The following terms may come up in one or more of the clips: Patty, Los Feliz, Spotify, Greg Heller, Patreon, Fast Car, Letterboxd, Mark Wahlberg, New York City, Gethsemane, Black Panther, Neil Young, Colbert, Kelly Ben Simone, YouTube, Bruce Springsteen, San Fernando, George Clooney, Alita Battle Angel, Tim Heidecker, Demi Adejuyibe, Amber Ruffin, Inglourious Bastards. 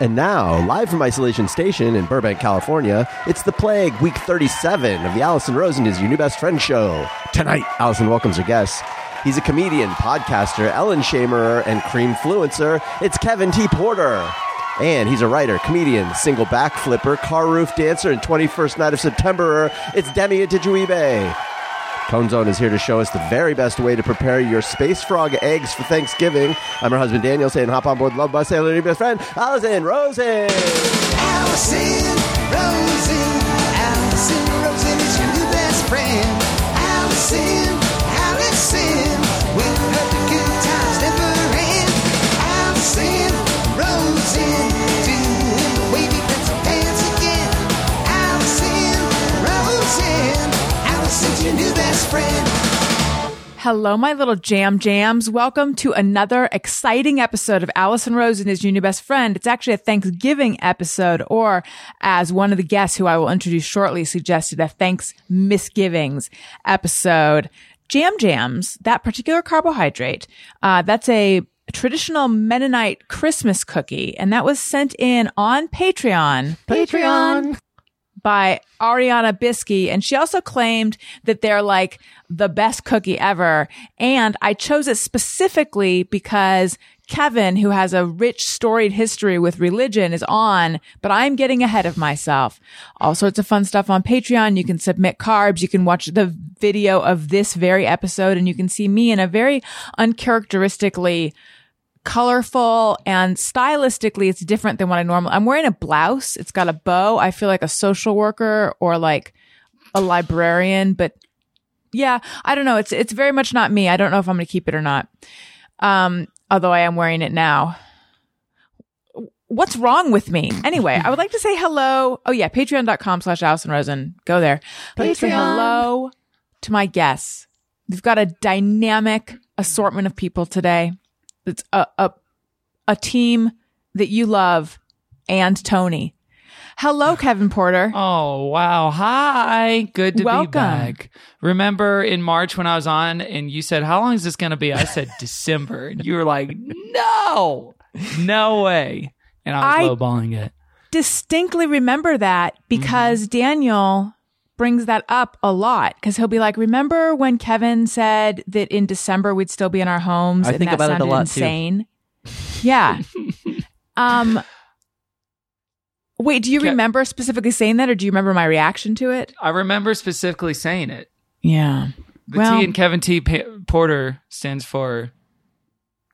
And now, live from Isolation Station in Burbank, California, it's The Plague, week 37 of the Allison Rosen Is Your New Best Friend show. Tonight, Allison welcomes her guests. He's a comedian, podcaster, Ellen Shamerer, and creamfluencer. It's Kevin T. Porter. And he's a writer, comedian, single back flipper, car roof dancer, and 21st night of September. It's Demi Adejuyibe. Tone Zone is here to show us the very best way to prepare your space frog eggs for Thanksgiving. I'm her husband, Daniel, saying hop on board Love Bus, Sailor, your best friend, Allison Rosen. Allison Rosen. Allison Rosen is your new best friend. Allison, Allison, with her the good times never end. Allison Rosen. Hello, my little jams. Welcome to another exciting episode of Allison Rosen Is Your New Best Friend. It's actually a Thanksgiving episode, or as one of the guests who I will introduce shortly suggested, a Thanks Misgivings episode. Jams, that particular carbohydrate, that's a traditional Mennonite Christmas cookie, and that was sent in on Patreon. By Ariana Bisky, and she also claimed that they're like the best cookie ever. And I chose it specifically because Kevin, who has a rich, storied history with religion, is on, but I'm getting ahead of myself. All sorts of fun stuff on Patreon. You can submit carbs. You can watch the video of this very episode, and you can see me in a very uncharacteristically colorful, and stylistically it's different than what I'm wearing a blouse. It's got a bow. I feel like a social worker or like a librarian, but yeah, I don't know. It's very much not me. I don't know if I'm going to keep it or not. Although I am wearing it now. What's wrong with me? Anyway, I would like to say hello. Oh yeah. Patreon.com/AllisonRosen. Go there. Patreon. I'd like to say hello to my guests. We've got a dynamic assortment of people today. It's a team that you love and Tony. Hello, Kevin Porter. Oh, wow. Hi. Good to be back. Remember in March when I was on and you said, how long is this going to be? I said December. And you were like, no way. And I was lowballing it. Distinctly remember that because Daniel brings that up a lot because he'll be like, remember when Kevin said that in December we'd still be in our homes? I think about it a lot insane. Too. Yeah. Wait, do you remember specifically saying that, or do you remember my reaction to it? I remember specifically saying it. Yeah. T in Kevin T. Porter stands for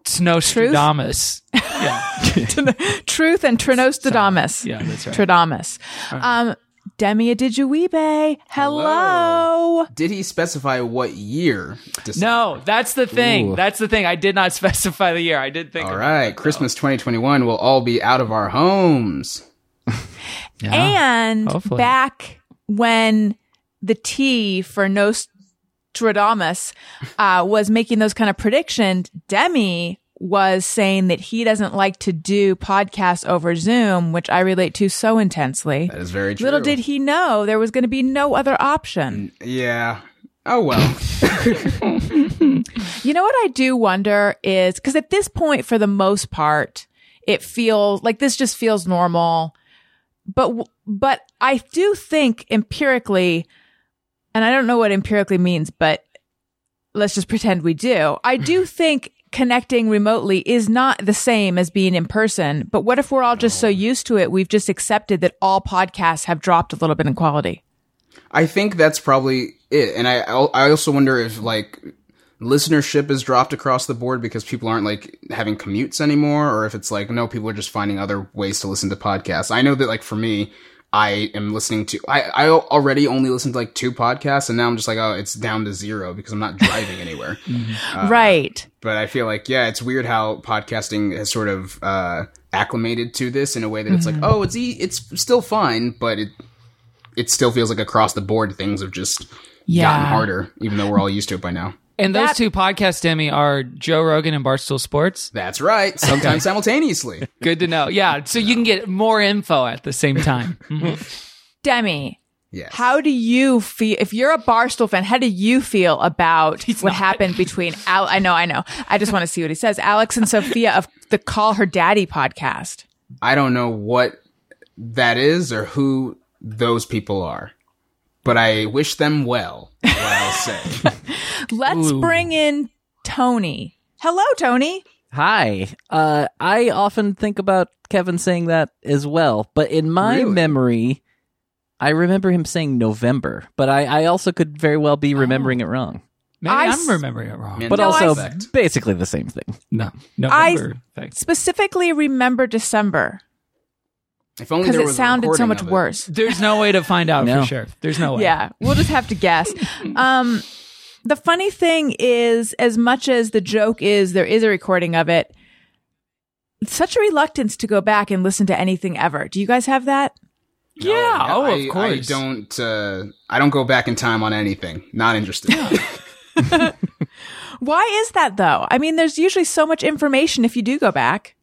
Snostradamus. Truth and Trinostradamus. Yeah, that's right. Tradamus. Right. Demi Adejuyibe. Hello. Did he specify what year? No, that's the thing. Ooh. That's the thing. I did not specify the year. I did think. All right. That, Christmas 2021, we'll all be out of our homes. And hopefully. Back when the T for Nostradamus was making those kind of predictions, Demi was saying that he doesn't like to do podcasts over Zoom, which I relate to so intensely. That is very true. Little did he know there was going to be no other option. Yeah. Oh, well. You know what I do wonder is, because at this point, for the most part, it feels like this just feels normal. But I do think empirically, and I don't know what empirically means, but let's just pretend we do. I do think connecting remotely is not the same as being in person, but what if we're all just so used to it, we've just accepted that all podcasts have dropped a little bit in quality? I think that's probably it, and I also wonder if like listenership is dropped across the board because people aren't like having commutes anymore, or if it's like no, people are just finding other ways to listen to podcasts. I know that like for me, I am listening to, I already only listened to like 2 podcasts, and now I'm just like, oh, it's down to 0 because I'm not driving anywhere. Right. But I feel like, yeah, it's weird how podcasting has sort of acclimated to this in a way that it's like, oh, it's still fine, but it still feels like across the board things have just gotten harder, even though we're all used to it by now. And those 2 podcasts, Demi, are Joe Rogan and Barstool Sports. That's right. Sometimes simultaneously. Good to know. Yeah. So you can get more info at the same time. Demi, yes. How do you feel? If you're a Barstool fan, how do you feel about what happened between I know. I just want to see what he says. Alex and Sophia of the Call Her Daddy podcast. I don't know what that is or who those people are, but I wish them well, what I'll say. Let's bring in Tony. Hello, Tony. Hi. I often think about Kevin saying that as well, but in my memory, I remember him saying November, but I also could very well be remembering it wrong. Maybe I'm remembering it wrong. But no, also basically the same thing. No. November. I specifically remember December. If only there was because it sounded so much worse. There's no way to find out for sure. There's no way. Yeah, we'll just have to guess. The funny thing is, as much as the joke is there is a recording of it, such a reluctance to go back and listen to anything ever. Do you guys have that? No, yeah. No, of course. I don't go back in time on anything. Not interested. Why is that, though? I mean, there's usually so much information if you do go back.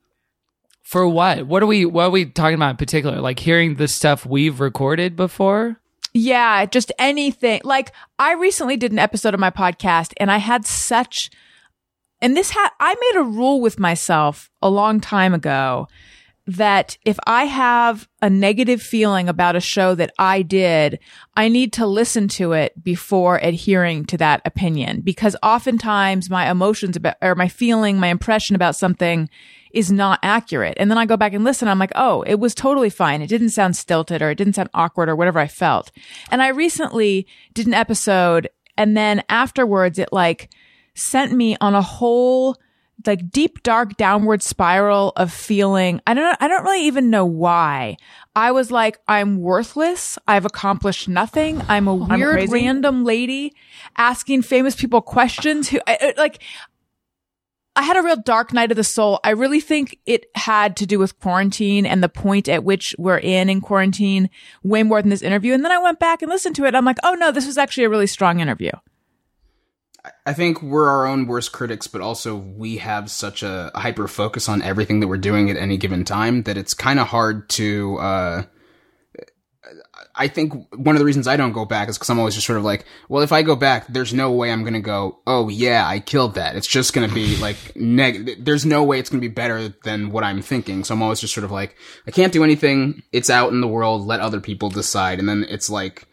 For what? What are we talking about in particular? Like hearing the stuff we've recorded before? Yeah, just anything. Like I recently did an episode of my podcast and I had such, and I made a rule with myself a long time ago that if I have a negative feeling about a show that I did, I need to listen to it before adhering to that opinion, because oftentimes my emotions about, or my feeling, my impression about something is not accurate. And then I go back and listen. I'm like, oh, it was totally fine. It didn't sound stilted, or it didn't sound awkward, or whatever I felt. And I recently did an episode, and then afterwards it like sent me on a whole like deep, dark downward spiral of feeling. I don't really even know why. I was like, I'm worthless. I've accomplished nothing. I'm a weird random lady asking famous people questions who I had a real dark night of the soul. I really think it had to do with quarantine and the point at which we're in quarantine way more than this interview. And then I went back and listened to it. I'm like, oh no, this was actually a really strong interview. I think we're our own worst critics, but also we have such a hyper focus on everything that we're doing at any given time that it's kind of hard to, I think one of the reasons I don't go back is because I'm always just sort of like, well, if I go back, there's no way I'm going to go, oh, yeah, I killed that. It's just going to be like negative. There's no way it's going to be better than what I'm thinking. So I'm always just sort of like, I can't do anything. It's out in the world. Let other people decide. And then it's like,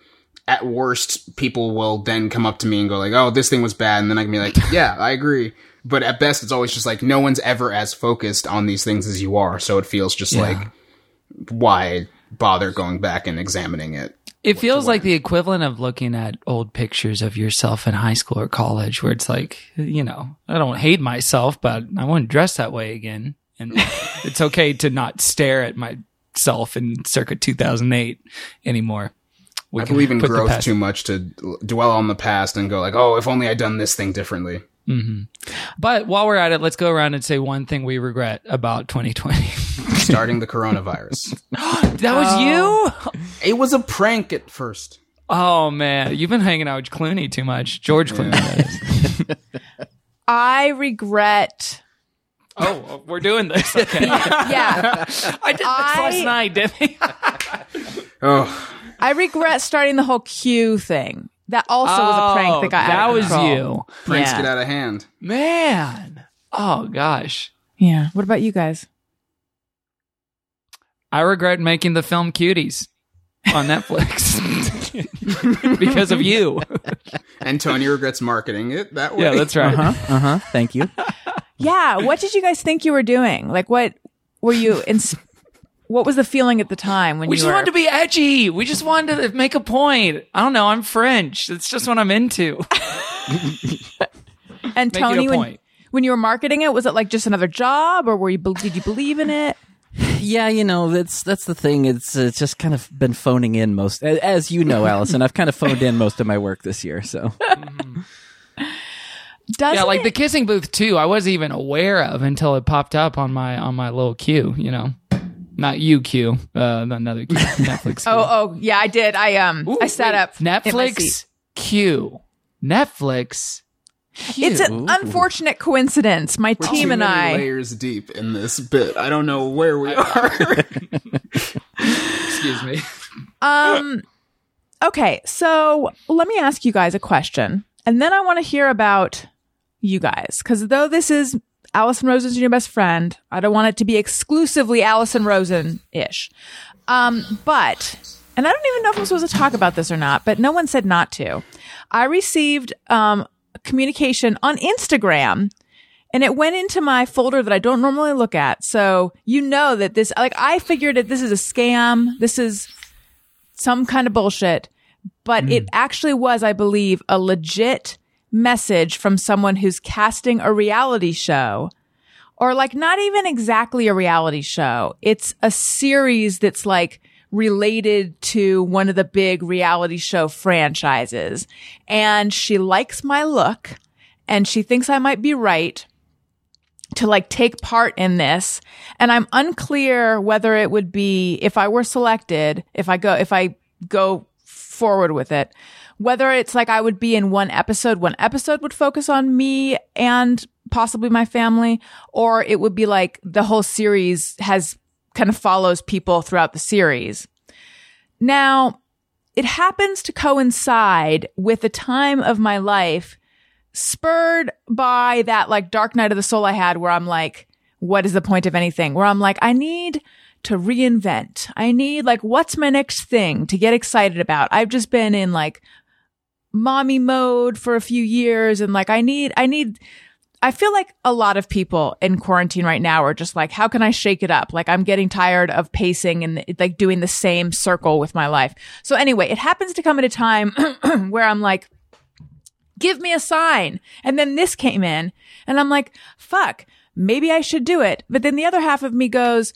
at worst, people will then come up to me and go like, oh, this thing was bad. And then I can be like, yeah, I agree. But at best, it's always just like no one's ever as focused on these things as you are. So it feels just like, why bother going back and examining it? It feels like the equivalent of looking at old pictures of yourself in high school or college where it's like, you know, I don't hate myself, but I wouldn't dress that way again. And it's okay to not stare at myself in circa 2008 anymore. I believe in growth too much to dwell on the past and go like, oh, if only I'd done this thing differently. Mm-hmm. But while we're at it, let's go around and say one thing we regret about 2020. Starting the coronavirus. That was you? It was a prank at first. Oh, man. You've been hanging out with Clooney too much. George Clooney, that is. I regret... Oh, we're doing this. Okay. Yeah. I did this last night, Demi. Oh. I regret starting the whole Q thing. That also was a prank that got out of control. That was you. Pranks get out of hand. Man. Oh, gosh. Yeah. What about you guys? I regret making the film Cuties on Netflix because of you. And Tony regrets marketing it that way. Yeah, that's right. Uh-huh. Uh-huh. Thank you. Yeah. What did you guys think you were doing? Like, what were you what was the feeling at the time when we just wanted to be edgy. We just wanted to make a point. I don't know. I'm French. That's just what I'm into. And Tony, when you were marketing it, was it like just another job, or did you believe in it? Yeah, you know, that's the thing. It's just kind of been phoning in most, as you know, Allison. I've kind of phoned in most of my work this year. So. Yeah, like the kissing booth too. I wasn't even aware of until it popped up on my little queue. You know. Not you, Q. Another Q. Netflix. Q. Oh, yeah, I did. I sat up. Netflix Q. Netflix Q. It's an unfortunate coincidence. My team and I. We're layers deep in this bit. I don't know where we are. Excuse me. Okay, so let me ask you guys a question, and then I want to hear about you guys, because though this is Allison Rosen's your new best friend. I don't want it to be exclusively Allison Rosen-ish. But, and I don't even know if I'm supposed to talk about this or not, but no one said not to. I received communication on Instagram, and it went into my folder that I don't normally look at. So you know that this, like, I figured that this is a scam. This is some kind of bullshit. But it actually was, I believe, a legit message from someone who's casting a reality show, or like not even exactly a reality show. It's a series that's like related to one of the big reality show franchises. And she likes my look and she thinks I might be right to like take part in this. And I'm unclear whether it would be, if I were selected, if I go forward with it, whether it's like I would be in one episode would focus on me and possibly my family, or it would be like the whole series has kind of follows people throughout the series. Now, it happens to coincide with the time of my life spurred by that like dark night of the soul I had where I'm like, what is the point of anything? Where I'm like, I need to reinvent. I need like, what's my next thing to get excited about? I've just been in like mommy mode for a few years. And like, I feel like a lot of people in quarantine right now are just like, how can I shake it up? Like, I'm getting tired of pacing and like doing the same circle with my life. So anyway, it happens to come at a time where I'm like, give me a sign. And then this came in and I'm like, fuck, maybe I should do it. But then the other half of me goes,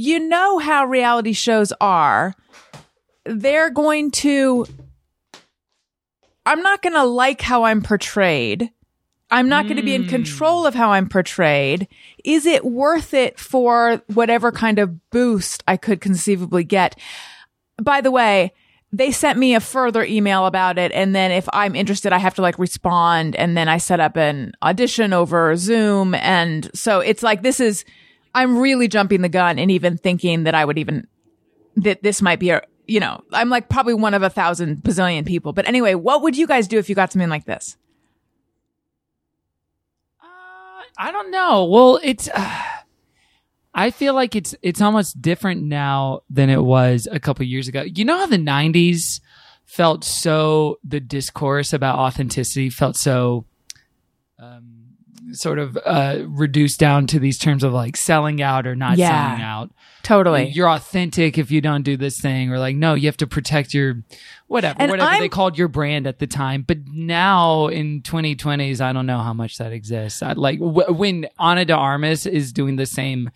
you know how reality shows are. I'm not going to like how I'm portrayed. I'm not going to be in control of how I'm portrayed. Is it worth it for whatever kind of boost I could conceivably get? By the way, they sent me a further email about it. And then if I'm interested, I have to like respond. And then I set up an audition over Zoom. And so it's like, I'm really jumping the gun and even thinking that that this might be I'm like probably one of 1,000 bazillion people. But anyway, what would you guys do if you got something like this? I don't know. Well, it's, I feel like it's almost different now than it was a couple years ago. You know how the 90s felt so, the discourse about authenticity felt so, sort of reduced down to these terms of like selling out or not selling out. Totally. You're authentic if you don't do this thing, or like, no, you have to protect your whatever they called your brand at the time. But now in 2020s, I don't know how much that exists. When Ana de Armas is doing the same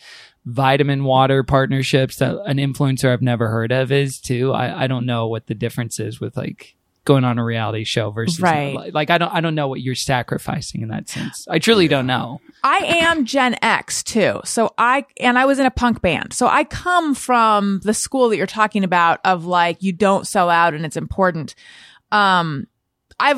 vitamin water partnerships that an influencer I've never heard of is too. I don't know what the difference is with like going on a reality show versus right. Like, I don't know what you're sacrificing in that sense. I truly don't know. I am Gen X too. So I was in a punk band. So I come from the school that you're talking about of like, you don't sell out and it's important. I've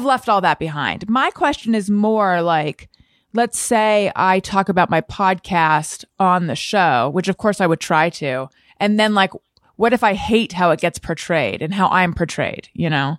left all that behind. My question is more like, let's say I talk about my podcast on the show, which of course I would try to. And then like, what if I hate how it gets portrayed and how I'm portrayed, you know?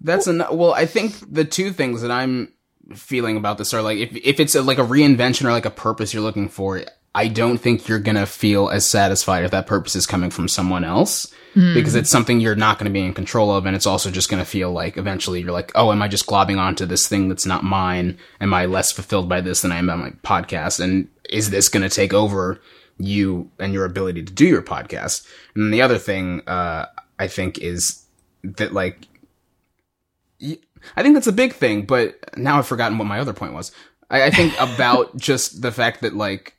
Well, I think the two things that I'm feeling about this are like, if it's like a reinvention or like a purpose you're looking for, I don't think you're going to feel as satisfied if that purpose is coming from someone else, because it's something you're not going to be in control of. And it's also just going to feel like eventually you're like, oh, am I just globbing onto this thing that's not mine? Am I less fulfilled by this than I am by my podcast? And is this going to take over you and your ability to do your podcast? And then the other thing, I think is that like, I think that's a big thing, but now I've forgotten what my other point was. I think about just the fact that like,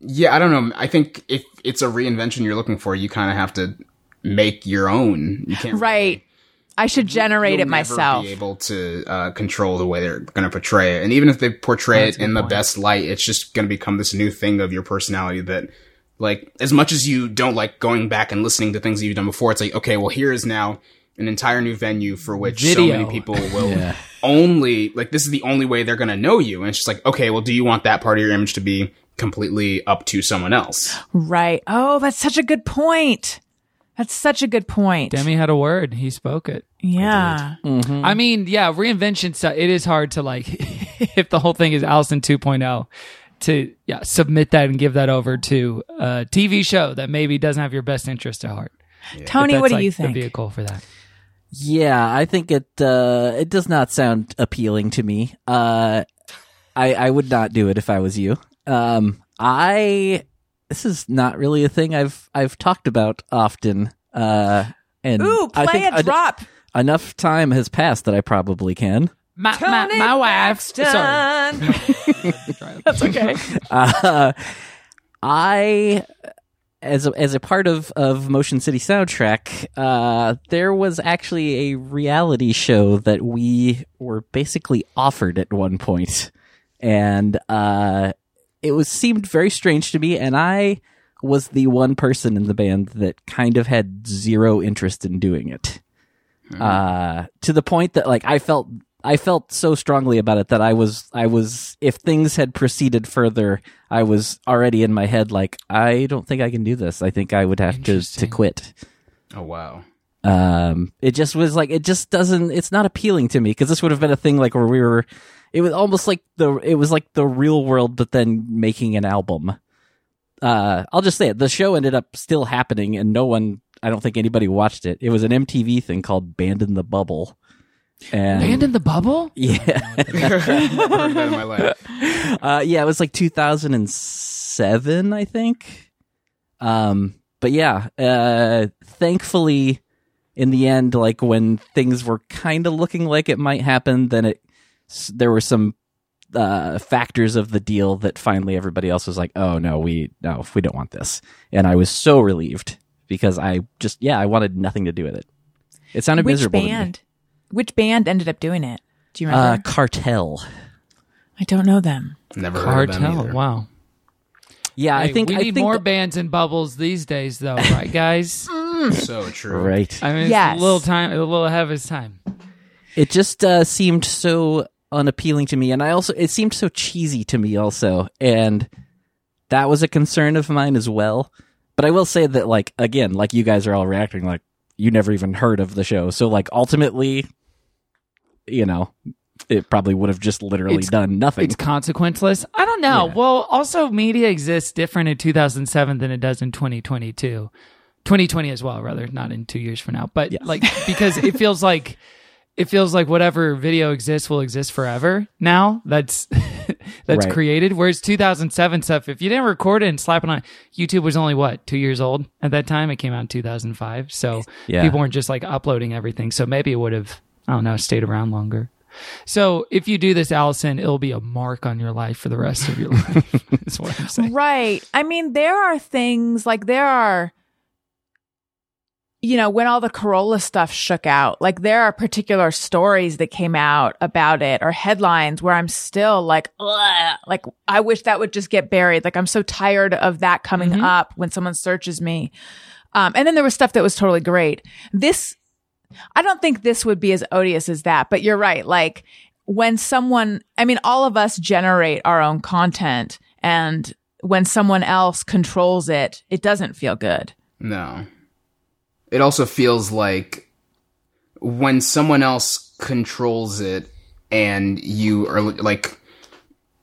yeah, I don't know. I think if it's a reinvention you're looking for, you kind of have to make your own. You can't. Right. I should generate it myself. Be able to control the way they're going to portray it. And even if they portray it in the best light, it's just going to become this new thing of your personality that like, as much as you don't like going back and listening to things that you've done before, it's like, okay, well, here is now an entire new venue for which so many people will only like, this is the only way they're going to know you. And it's just like, okay, well, do you want that part of your image to be completely up to someone else? Right. Oh, that's such a good point. Demi had a word. He spoke it. Yeah. Mm-hmm. I mean, yeah, reinvention stuff. It is hard to like, if the whole thing is Allison 2.0, to submit that and give that over to a TV show that maybe doesn't have your best interest at heart. Yeah. Tony, what do you think? The vehicle for that. Yeah, I think it does not sound appealing to me. I would not do it if I was you. This is not really a thing I've talked about often. And drop. Enough time has passed that I probably can. My wife's done. Sorry. That's okay. As a part of Motion City Soundtrack, there was actually a reality show that we were basically offered at one point. And it seemed very strange to me, and I was the one person in the band that kind of had zero interest in doing it. Mm-hmm. To the point that I felt so strongly about it that I was, if things had proceeded further, I was already in my head like, I don't think I can do this. I think I would have to quit. Oh, wow. It just was like, it just doesn't, it's not appealing to me, because this would have been a thing like where we were, it was almost like the real world, but then making an album. I'll just say it. The show ended up still happening and I don't think anybody watched it. It was an MTV thing called Band in the Bubble. Band in the Bubble? Yeah. I've never heard that in my life. It was like 2007, I think. Thankfully, in the end, like when things were kind of looking like it might happen, then there were some factors of the deal that finally everybody else was like, oh, no, we don't want this. And I was so relieved because I just, I wanted nothing to do with it. It sounded miserable. Which band? Which band ended up doing it? Do you remember? Cartel. I don't know them. Never heard of them either. Cartel, wow. Yeah, hey, I think more bands and bubbles these days, though, right, guys? So true. Right. I mean, yes. It's a little ahead of his time. It just seemed so unappealing to me, and it seemed so cheesy to me also, and that was a concern of mine as well. But I will say that, like, again, like you guys are all reacting like, you never even heard of the show. So, like, ultimately, it probably would have just literally done nothing. It's consequenceless. I don't know. Yeah. Well, also, media exists different in 2007 than it does in 2020 as well, rather, not in 2 years from now. But, because it feels like whatever video exists will exist forever now. That's right. Created. Whereas 2007 stuff, if you didn't record it and slap it on, YouTube was only 2 years old at that time. It came out in 2005, so people weren't just like uploading everything. So maybe it would have, stayed around longer. So if you do this, Allison, it'll be a mark on your life for the rest of your life. That's what I'm saying. Right. I mean, there are things. When all the Corolla stuff shook out, like there are particular stories that came out about it or headlines where I'm still like, ugh, like I wish that would just get buried. Like I'm so tired of that coming up when someone searches me. And then there was stuff that was totally great. I don't think this would be as odious as that, but you're right. Like when all of us generate our own content, and when someone else controls it, it doesn't feel good. No. It also feels like when someone else controls it and you are like,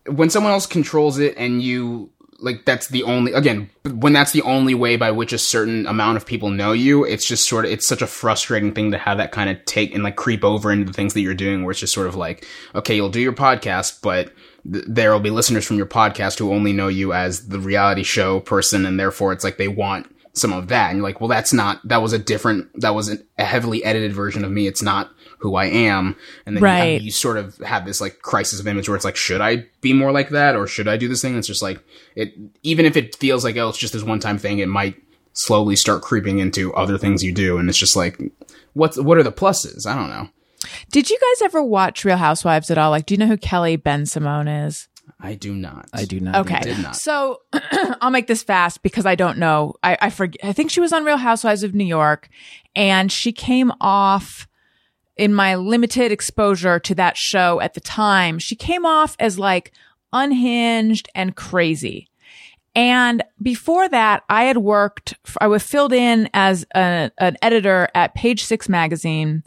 when someone else controls it and you like, when that's the only way by which a certain amount of people know you, it's just sort of, it's such a frustrating thing to have that kind of take and like creep over into the things that you're doing, where it's just sort of like, okay, you'll do your podcast, but there will be listeners from your podcast who only know you as the reality show person. And therefore it's like, they want some of that, and you're like, well, that was a heavily edited version of me. It's not who I am. And then you sort of have this like crisis of image where it's like, should I be more like that, or should I do this thing? It's just like, it, even if it feels like, oh, it's just this one time thing, it might slowly start creeping into other things you do. And it's just like, what are the pluses? I don't know. Did you guys ever watch Real Housewives at all? Like, do you know who Kelly Ben Simone is? I do not. Okay. I did not. So I'll make this fast because I don't know. I forget. I think she was on Real Housewives of New York, and she came off, in my limited exposure to that show at the time, she came off as like unhinged and crazy. And before that, I had I was filled in as an editor at Page Six magazine,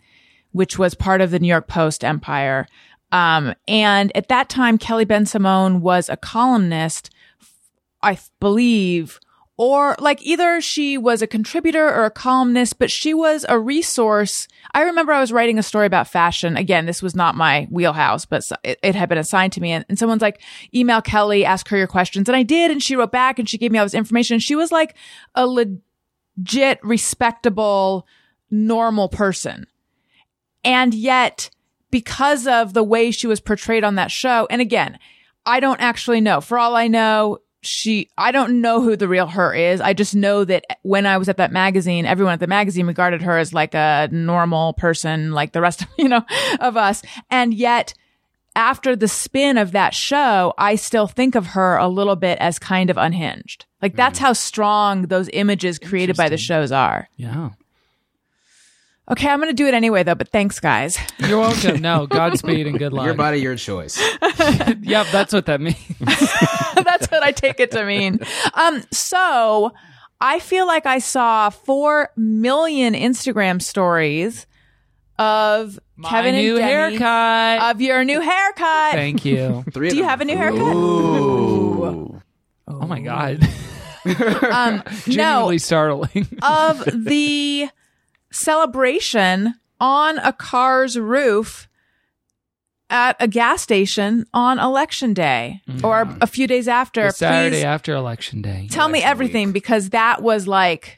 which was part of the New York Post empire. And at that time, Kelly Ben-Simone was a columnist, I believe, or like either she was a contributor or a columnist, but she was a resource. I remember I was writing a story about fashion. Again, this was not my wheelhouse, but it had been assigned to me. And someone's like, email Kelly, ask her your questions. And I did. And she wrote back and she gave me all this information. And she was like a legit, respectable, normal person. And yet, because of the way she was portrayed on that show, and again, I don't actually know. For all I know, I don't know who the real her is. I just know that when I was at that magazine, everyone at the magazine regarded her as like a normal person, like the rest of, of us. And yet, after the spin of that show, I still think of her a little bit as kind of unhinged. Like, that's how strong those images created by the shows are. Yeah. Okay, I'm going to do it anyway, though, but thanks, guys. You're welcome. No, Godspeed and good luck. Your body, your choice. Yep, that's what that means. That's what I take it to mean. So I feel like I saw 4 million Instagram stories of Kevin and Demi. My new haircut. Of your new haircut. Thank you. Do you have a new haircut? Ooh. Oh, my God. Genuinely startling. Of the celebration on a car's roof at a gas station on election day or a few days after. The Saturday after election day. Tell me everything because that was like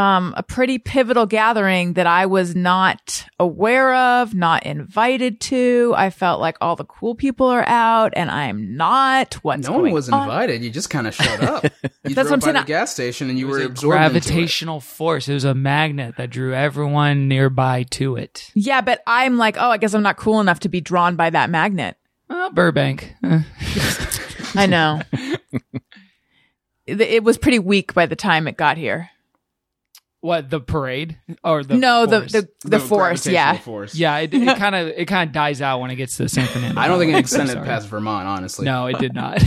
a pretty pivotal gathering that I was not aware of, not invited to. I felt like all the cool people are out and I'm not. No one was invited. You just kind of showed up. You drove by the gas station and you were absorbed. Gravitational force. It was a magnet that drew everyone nearby to it. Yeah, but I'm like, oh, I guess I'm not cool enough to be drawn by that magnet. Burbank. I know. It was pretty weak by the time it got here. What, the parade or the force? the force, yeah. Force. Yeah, it kind of dies out when it gets to San Fernando. I don't think it extended past Vermont, honestly. No, it did not.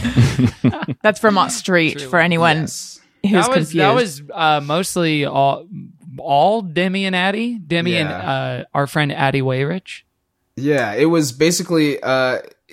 That's Vermont Street for anyone who's confused. That was mostly all Demi and Addie. And our friend Addie Wayrich. Yeah, it was basically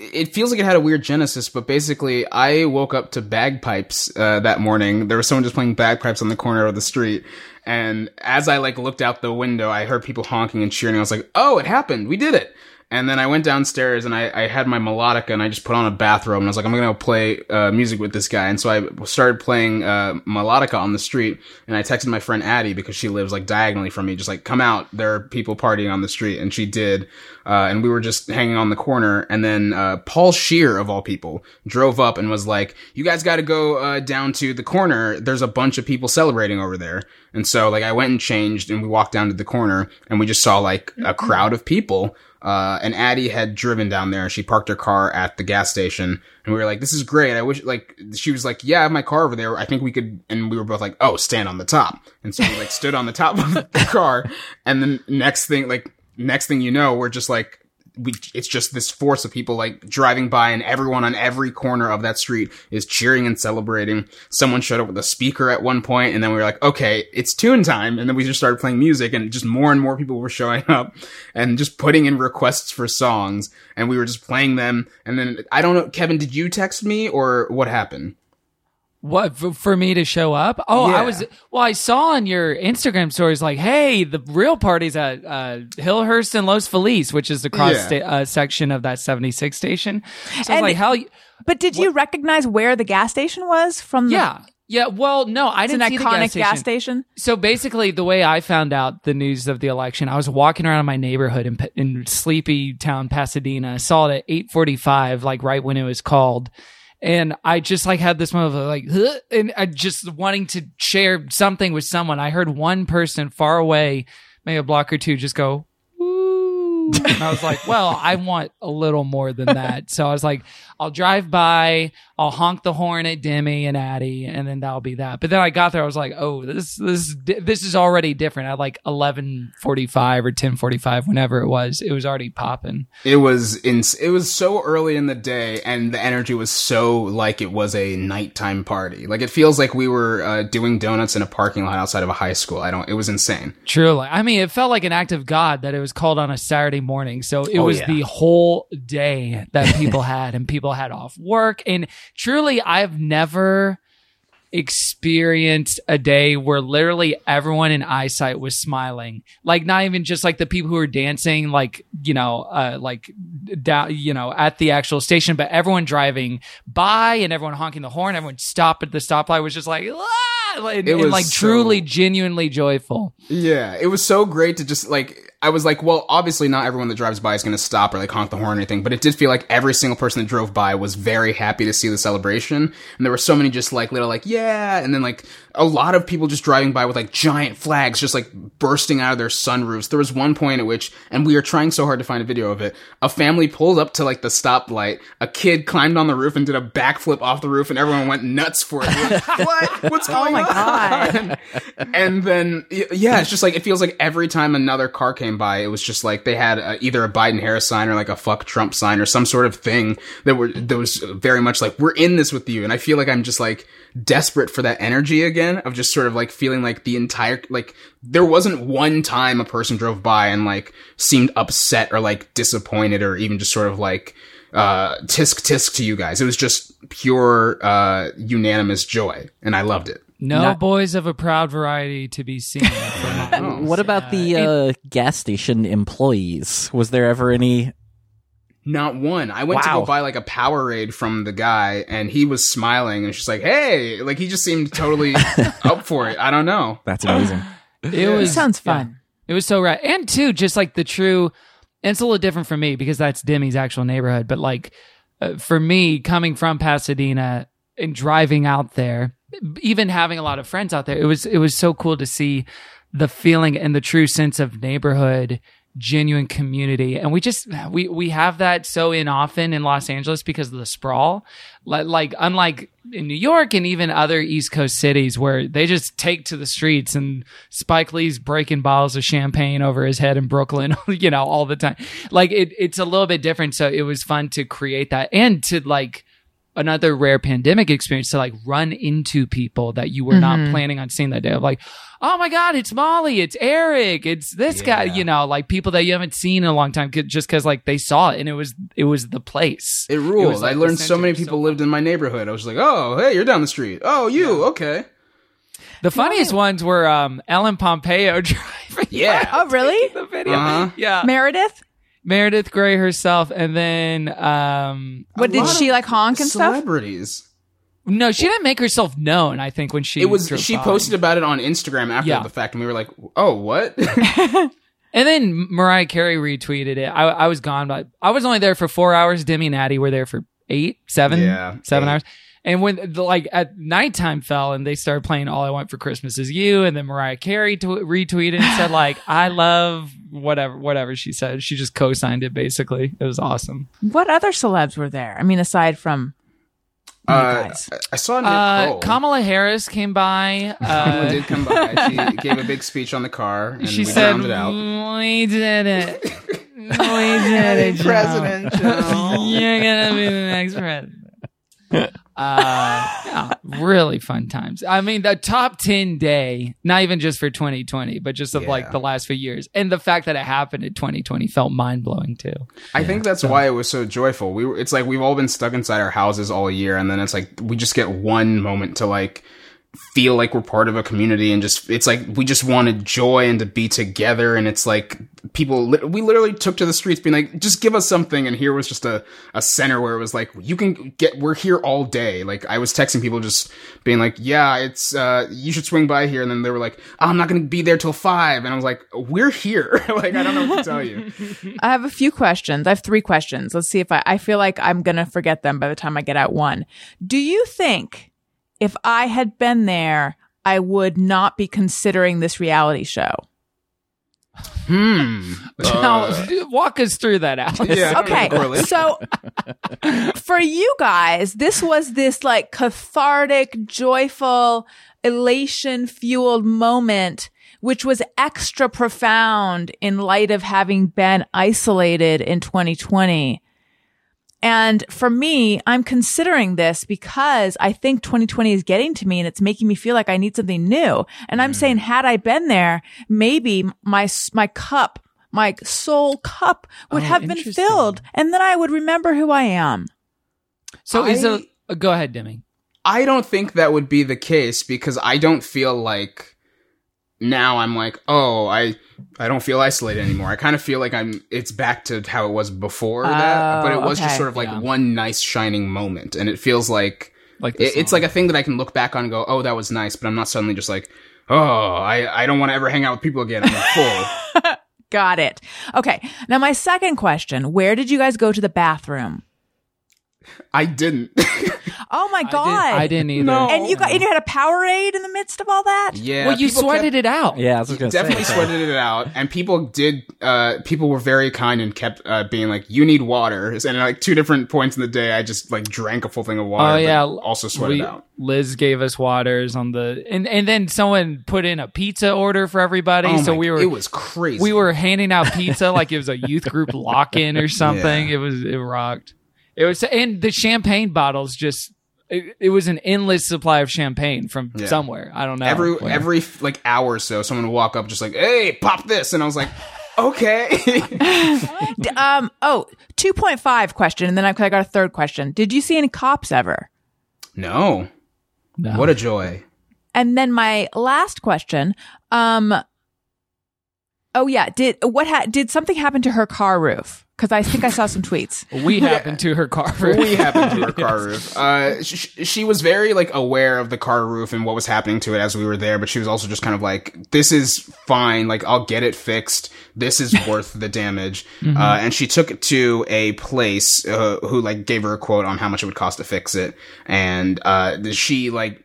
it feels like it had a weird genesis, but basically I woke up to bagpipes that morning. There was someone just playing bagpipes on the corner of the street. And as I looked out the window, I heard people honking and cheering. I was like, oh, it happened. We did it. And then I went downstairs and I had my melodica and I just put on a bathrobe and I was like, I'm going to play music with this guy. And so I started playing melodica on the street and I texted my friend Addie because she lives diagonally from me, just come out. There are people partying on the street. And she did. And we were just hanging on the corner. And then Paul Scheer, of all people, drove up and was like, you guys got to go down to the corner. There's a bunch of people celebrating over there. And so I went and changed and we walked down to the corner and we just saw a crowd of people. And Addie had driven down there and she parked her car at the gas station. And we were like, this is great. I wish, she was like, yeah, I have my car over there. I think we could, and we were both like, oh, stand on the top. And so we stood on the top of the car. And then next thing you know, we're just it's just this force of people driving by and everyone on every corner of that street is cheering and celebrating. Someone showed up with a speaker at one point and then we were like, okay, it's tune time. And then we just started playing music and just more and more people were showing up and just putting in requests for songs and we were just playing them. And then I don't know, Kevin, did you text me or what happened? What, for me to show up? Oh, yeah. I saw on your Instagram stories hey, the real party's at Hillhurst and Los Feliz, which is the cross section of that 76 station. So I was but did you recognize where the gas station was from? Yeah, well, no, I didn't see the gas station. It's an iconic gas station. So basically, the way I found out the news of the election, I was walking around my neighborhood in sleepy town Pasadena, saw it at 8:45, right when it was called. And I just had this moment of and I just wanting to share something with someone. I heard one person far away, maybe a block or two, just go, "Ooh!" And I was like, well, I want a little more than that. So I was like, I'll drive by, I'll honk the horn at Demi and Addie, and then that'll be that. But then I got there, I was like, oh, this is already different. At like 11:45 or 10:45, whenever it was already popping. It was so early in the day, and the energy was so like it was a nighttime party. Like it feels like we were doing donuts in a parking lot outside of a high school. It was insane. Truly, I mean, it felt like an act of God that it was called on a Saturday morning. So it was the whole day that people had, and people had off work. And truly, I've never experienced a day where literally everyone in eyesight was smiling. Like, not even just like the people who were dancing, like, you know, like down, you know, at the actual station, but everyone driving by and everyone honking the horn, everyone stopped at the stoplight was just like, ah! and like truly, genuinely joyful. Yeah, it was so great to just like. I was like, well, obviously not everyone that drives by is going to stop or like honk the horn or anything, but it did feel like every single person that drove by was very happy to see the celebration. And there were so many just like little like, yeah. And then like a lot of people just driving by with like giant flags, just like bursting out of their sunroofs. There was one point at which, and we were trying so hard to find a video of it, a family pulled up to like the stoplight. A kid climbed on the roof and did a backflip off the roof and everyone went nuts for it. Like, what? What's going on? God. And then, yeah, it's just like, it feels like every time another car came by, it was just like they had either a Biden-Harris sign or like a fuck Trump sign or some sort of thing that was very much like, we're in this with you. And I feel like I'm just like desperate for that energy again of just sort of like feeling like the entire, like there wasn't one time a person drove by and like seemed upset or like disappointed or even just sort of like tisk tisk to you guys. It was just pure unanimous joy, and I loved it. Boys of a proud variety to be seen. What about the gas station employees? Was there ever any? Not one. I went to go buy like a Powerade from the guy, and he was smiling and she's like, hey, like he just seemed totally up for it. I don't know. That's amazing. It sounds fun. Yeah. It was so right. And too, just like the true, and it's a little different for me because that's Demi's actual neighborhood. But like for me, coming from Pasadena and driving out there, even having a lot of friends out there, it was so cool to see the feeling and the true sense of neighborhood, genuine community. And we have that so often in Los Angeles because of the sprawl. Like, unlike in New York and even other East Coast cities where they just take to the streets and Spike Lee's breaking bottles of champagne over his head in Brooklyn, you know, all the time. Like it's a little bit different. So it was fun to create that and to like, another rare pandemic experience to like run into people that you were not planning on seeing that day. Of like, oh my God, it's Molly, it's Eric, it's this guy, you know, like people that you haven't seen in a long time just because like they saw it and it was the place. It rules. It was, like, I learned so many people lived in my neighborhood. I was like, oh, hey, you're down the street. Oh, you, okay. The funniest ones were Ellen Pompeo driving. Yeah. Oh, really? The video. Uh-huh. Yeah. Meredith Grey herself, and then what did she like honk and stuff? Celebrities. No, she didn't make herself known. I think when she posted about it on Instagram after the fact, and we were like, "Oh, what?" And then Mariah Carey retweeted it. I was gone, but I was only there for 4 hours. Demi and Addie were there for seven hours. And when like at nighttime fell and they started playing All I Want for Christmas Is You, and then Mariah Carey retweeted and said like, I love whatever she said. She just co-signed it basically. It was awesome. What other celebs were there? I mean, aside from guys. I saw Kamala Harris came by. Kamala did come by. She gave a big speech on the car. And she said, rounded out. We did it. We did it, presidential. You're going to be the next president. Really fun times. I mean, the top 10 day, not even just for 2020, but just of like the last few years. And the fact that it happened in 2020 felt mind blowing too. I think that's why it was so joyful. It's like we've all been stuck inside our houses all year. And then it's like we just get one moment to like feel like we're part of a community. And just it's like we just wanted joy and to be together. And it's like we literally took to the streets being like, just give us something. And here was just a center where it was like, you can get, we're here all day. Like I was texting people just being like, yeah, it's you should swing by here. And then they were like, oh, I'm not going to be there till 5. And I was like, we're here. Like, I don't know what to tell you. I have a few questions. I have 3 questions. Let's see if I feel like I'm going to forget them by the time I get out one. Do you think if I had been there, I would not be considering this reality show? Now, walk us through that, Allison. Yeah, okay, so for you guys, this was this like cathartic, joyful, elation-fueled moment, which was extra profound in light of having been isolated in 2020. And for me, I'm considering this because I think 2020 is getting to me and it's making me feel like I need something new. And I'm saying, had I been there, maybe my soul cup would have been filled, and then I would remember who I am. So go ahead, Demi. I don't think that would be the case, because I don't feel like now I'm like, oh, I don't feel isolated anymore. I kind of feel like it's back to how it was before that, but it was just sort of like one nice shining moment. And it feels like it's like a thing that I can look back on and go, oh, that was nice. But I'm not suddenly just like, oh, I don't want to ever hang out with people again. I'm full. Got it. Okay. Now my second question, where did you guys go to the bathroom? I didn't. Oh my God. I didn't either. No. And you had a Powerade in the midst of all that? Yeah. Well, you sweated it out. Yeah, I was going to say. Definitely sweated it out. And people were very kind and kept being like, you need water. And at like two different points in the day, I just like drank a full thing of water. Oh yeah. Also sweated out. Liz gave us waters on the, and then someone put in a pizza order for everybody. Oh, so it was crazy. We were handing out pizza like it was a youth group lock-in or something. Yeah. It rocked. It was, and the champagne bottles just. It was an endless supply of champagne from somewhere. I don't know. Every like hour or so, someone would walk up just like, "Hey, pop this," and I was like, "Okay." 2.5 question, and then I got a third question. Did you see any cops ever? No. What a joy. And then my last question. Did something happen to her car roof? Because I think I saw some tweets. We happened to her car roof. She was very like aware of the car roof and what was happening to it as we were there, but she was also just kind of like, "This is fine. Like, I'll get it fixed. This is worth the damage." Mm-hmm. And she took it to a place who like gave her a quote on how much it would cost to fix it. And she like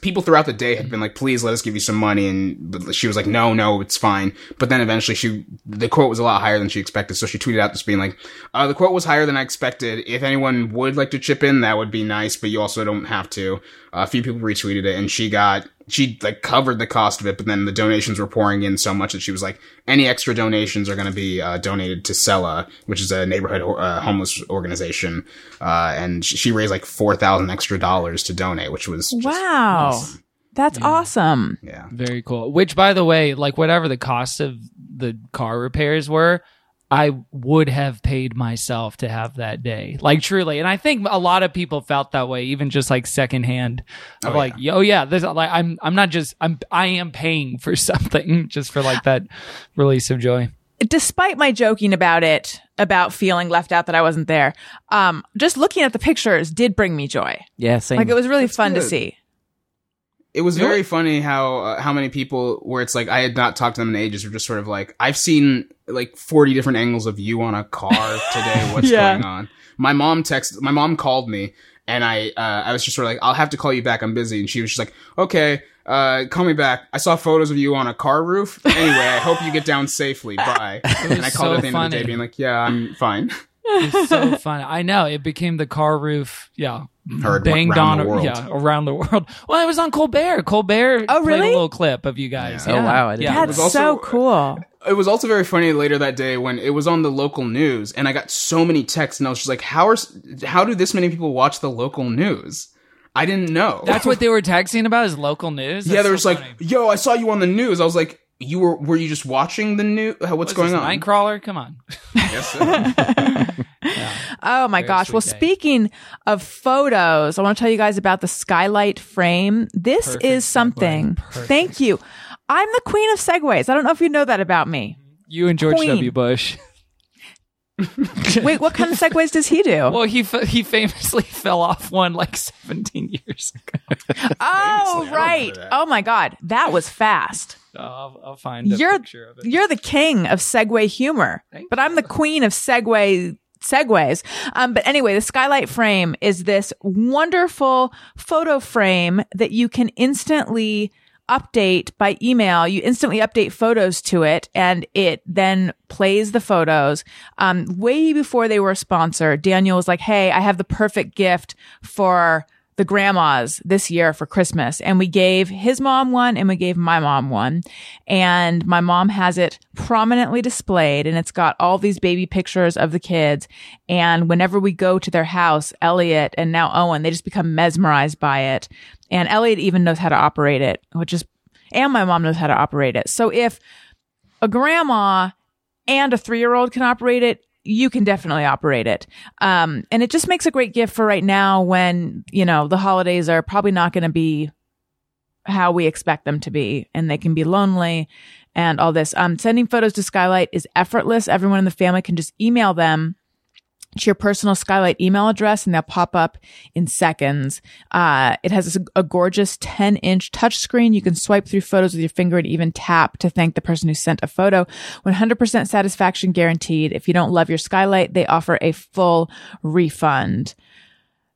people throughout the day had been like, "Please let us give you some money," and she was like, "No, it's fine." But then eventually, the quote was a lot higher than she expected, so she tweeted out this being like, the quote was higher than I expected. If anyone would like to chip in, that would be nice, but you also don't have to. A few people retweeted it, and she like covered the cost of it, but then the donations were pouring in so much that she was like, any extra donations are going to be donated to Sella, which is a neighborhood homeless organization. And she raised like $4,000 extra dollars to donate, which was just wow. Awesome. That's awesome. Yeah. Very cool. Which, by the way, like whatever the cost of the car repairs were, I would have paid myself to have that day. Like, truly. And I think a lot of people felt that way, even just like secondhand. Of I am paying for something just for like that release of joy. Despite my joking about it, about feeling left out that I wasn't there, just looking at the pictures did bring me joy. Yeah, same. Like, it was really fun to see. It was very funny how many people where it's like I had not talked to them in ages were just sort of like, I've seen like 40 different angles of you on a car today. What's going on? My mom called me and I was just sort of like, I'll have to call you back. I'm busy. And she was just like, okay, call me back. I saw photos of you on a car roof. Anyway, I hope you get down safely. Bye. And I called her at the end of the day being like, yeah, I'm fine. It's so fun. I know. It became the car roof. Yeah. Heard banged on around the world. Well, it was on Colbert. Colbert played a little clip of you guys. Yeah. Yeah. Oh, wow. That's so cool. It was also very funny later that day when it was on the local news, and I got so many texts, and I was just like, how do this many people watch the local news? I didn't know. That's what they were texting about is local news? That's they were so funny. Like, yo, I saw you on the news. I was like, were you just watching the news? What's going on? Minecrawler? Come on. Yes, sir. Yeah. Oh my gosh. Well, speaking of photos, I want to tell you guys about the Skylight Frame. This is something. Thank you. I'm the queen of segues. I don't know if you know that about me. You and George W. Bush. Wait, what kind of segues does he do? Well, he famously fell off one like 17 years ago. Oh, right. Oh my God. That was fast. I'll find a picture of it. You're the king of segue humor, but I'm the queen of segues. But anyway, the Skylight Frame is this wonderful photo frame that you can instantly update by email. You instantly update photos to it, and it then plays the photos. Way before they were a sponsor, Daniel was like, hey, I have the perfect gift for the grandmas this year for Christmas. And we gave his mom one and we gave my mom one. And my mom has it prominently displayed, and it's got all these baby pictures of the kids. And whenever we go to their house, Elliot and now Owen, they just become mesmerized by it. And Elliot even knows how to operate it, and my mom knows how to operate it. So if a grandma and a 3-year-old can operate it, you can definitely operate it. And it just makes a great gift for right now when, you know, the holidays are probably not going to be how we expect them to be, and they can be lonely and all this. Sending photos to Skylight is effortless. Everyone in the family can just email them to your personal Skylight email address, and they'll pop up in seconds. It has a gorgeous 10-inch touchscreen. You can swipe through photos with your finger and even tap to thank the person who sent a photo. 100% satisfaction guaranteed. If you don't love your Skylight, they offer a full refund.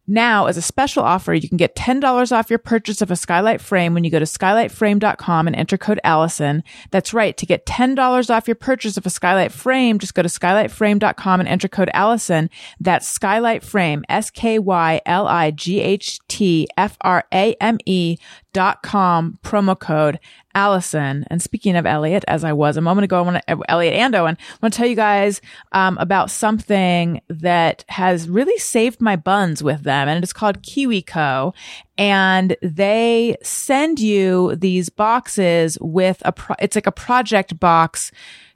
Now, as a special offer, you can get $10 off your purchase of a Skylight Frame when you go to skylightframe.com and enter code Allison. That's right. To get $10 off your purchase of a Skylight Frame, just go to skylightframe.com and enter code Allison. That's Skylight Frame, SkylightFrame.com, promo code Allison. And speaking of Elliot, as I was a moment ago, Elliot and Owen, I want to tell you guys about something that has really saved my buns with them. And it's called KiwiCo. And they send you these boxes with it's like a project box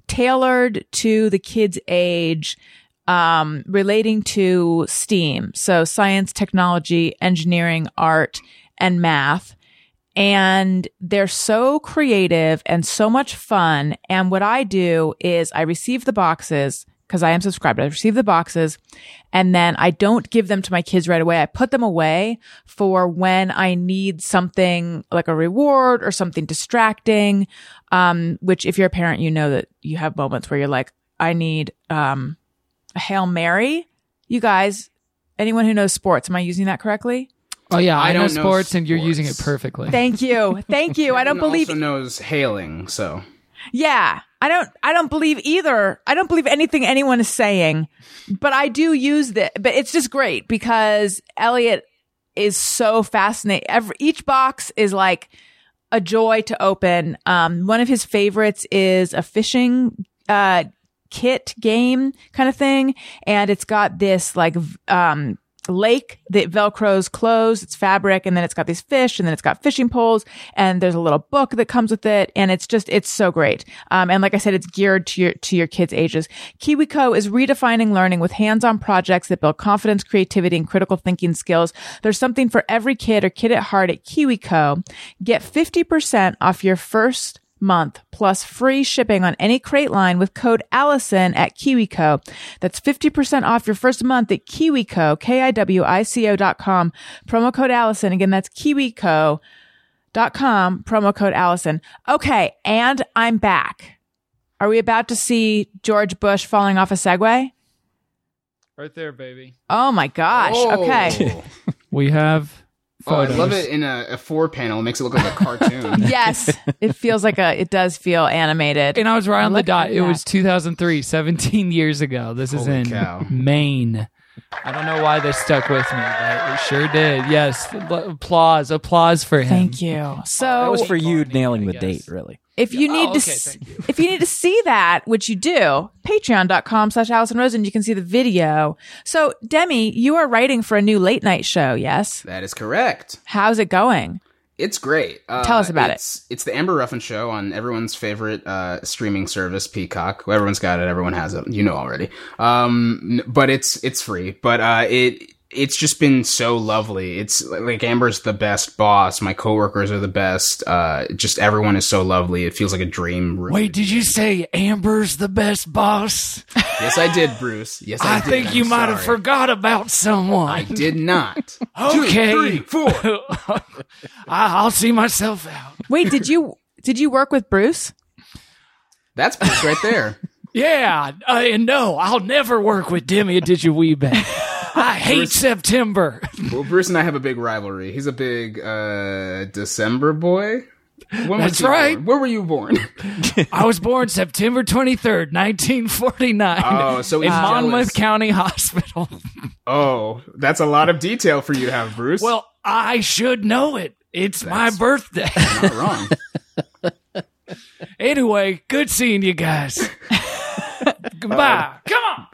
tailored to the kid's age, relating to STEAM. So science, technology, engineering, art, and math. And they're so creative and so much fun. And what I do is I receive the boxes, because I am subscribed. I receive the boxes, and then I don't give them to my kids right away. I put them away for when I need something like a reward or something distracting, which if you're a parent, you know that you have moments where you're like, I need a Hail Mary. You guys, anyone who knows sports, am I using that correctly? Oh yeah, I know sports, and you're using it perfectly. Thank you. I don't believe. Also knows hailing, so. Yeah, I don't believe either. I don't believe anything anyone is saying, but I do use that. But it's just great because Elliot is so fascinating. Each box is like a joy to open. One of his favorites is a fishing kit game kind of thing, and it's got this like lake that velcros closed, it's fabric, and then it's got these fish, and then it's got fishing poles, and there's a little book that comes with it, and it's so great. And like I said, it's geared to your kids' ages. KiwiCo is redefining learning with hands-on projects that build confidence, creativity, and critical thinking skills. There's something for every kid or kid at heart at KiwiCo. Get 50% off your first month plus free shipping on any crate line with code Allison at KiwiCo. That's 50% off your first month at KiwiCo, KIWICO.com, promo code Allison. Again, that's KiwiCo.com, promo code Allison. Okay, and I'm back. Are we about to see George Bush falling off a Segway? Right there, baby. Oh my gosh. Whoa. Okay. We have... photos. Oh, I love it in a 4-panel. It makes it look like a cartoon. Yes. It feels like it does feel animated. And I was right on the dot. It was 2003, 17 years ago. This is in Maine. I don't know why this stuck with me, but it sure did. Yes. Applause for him. Thank you. So it was for you nailing the date, really. If you need if you need to see that, which you do, patreon.com/AllisonRosen, you can see the video. So Demi, you are writing for a new late night show, yes? That is correct. How's it going? It's great. Tell us about it. It's the Amber Ruffin show on everyone's favorite streaming service, Peacock. Everyone's got it. Everyone has it. You know already. But it's free. But it's just been so lovely. It's like Amber's the best boss. My coworkers are the best. Just everyone is so lovely. It feels like a dream. Wait, did you say Amber's the best boss? Yes, I did, Bruce. Yes, I did. I think you might have forgot about someone. I did not. Okay. 2, 3, 4. I'll see myself out. Wait, did you work with Bruce? That's Bruce right there. Yeah. And no, I'll never work with Demi Adejuyibe. I hate September. Well, Bruce and I have a big rivalry. He's a big December boy. That's right. Where were you born? I was born September 23rd, 1949. Oh, so in Monmouth County Hospital. Oh, that's a lot of detail for you to have, Bruce. Well, I should know it. That's my birthday. You're not wrong. Anyway, good seeing you guys. Goodbye. Come on.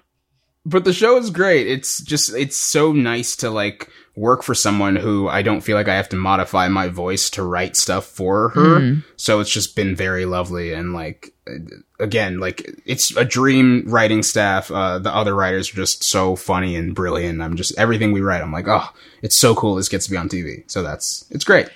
But the show is great. It's so nice to work for someone who I don't feel like I have to modify my voice to write stuff for her. Mm. So it's just been very lovely. And it's a dream writing staff. The other writers are just so funny and brilliant. Everything we write, I'm like, oh, it's so cool. This gets to be on TV. So it's great.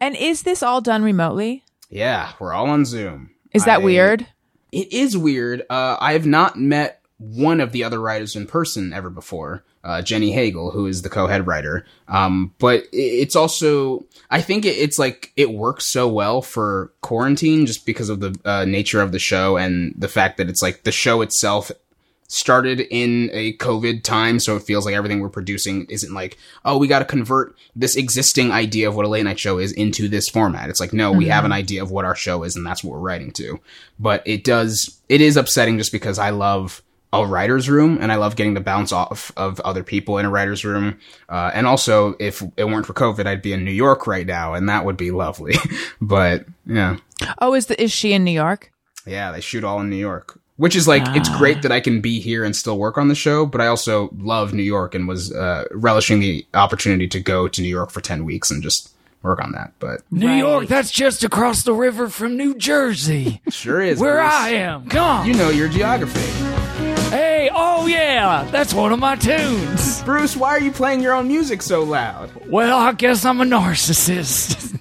And is this all done remotely? Yeah. We're all on Zoom. Is that weird? It is weird. I have not met one of the other writers in person ever before. Jenny Hagel, who is the co-head writer. But it's also, I think it works so well for quarantine just because of the nature of the show and the fact that it's the show itself started in a COVID time. So it feels like everything we're producing isn't we got to convert this existing idea of what a late night show is into this format. It's no, we have an idea of what our show is and that's what we're writing to. But it is upsetting just because I love a writer's room and I love getting the bounce off of other people in a writer's room. And also if it weren't for COVID, I'd be in New York right now and that would be lovely. But yeah. Oh, is she in New York? Yeah. They shoot all in New York, which is it's great that I can be here and still work on the show, but I also love New York and was relishing the opportunity to go to New York for 10 weeks and just work on that. But New York, that's just across the river from New Jersey. Sure is. Where Bruce. I am. Come on. You know your geography. Hey, oh yeah, that's one of my tunes. Bruce, why are you playing your own music so loud? Well, I guess I'm a narcissist.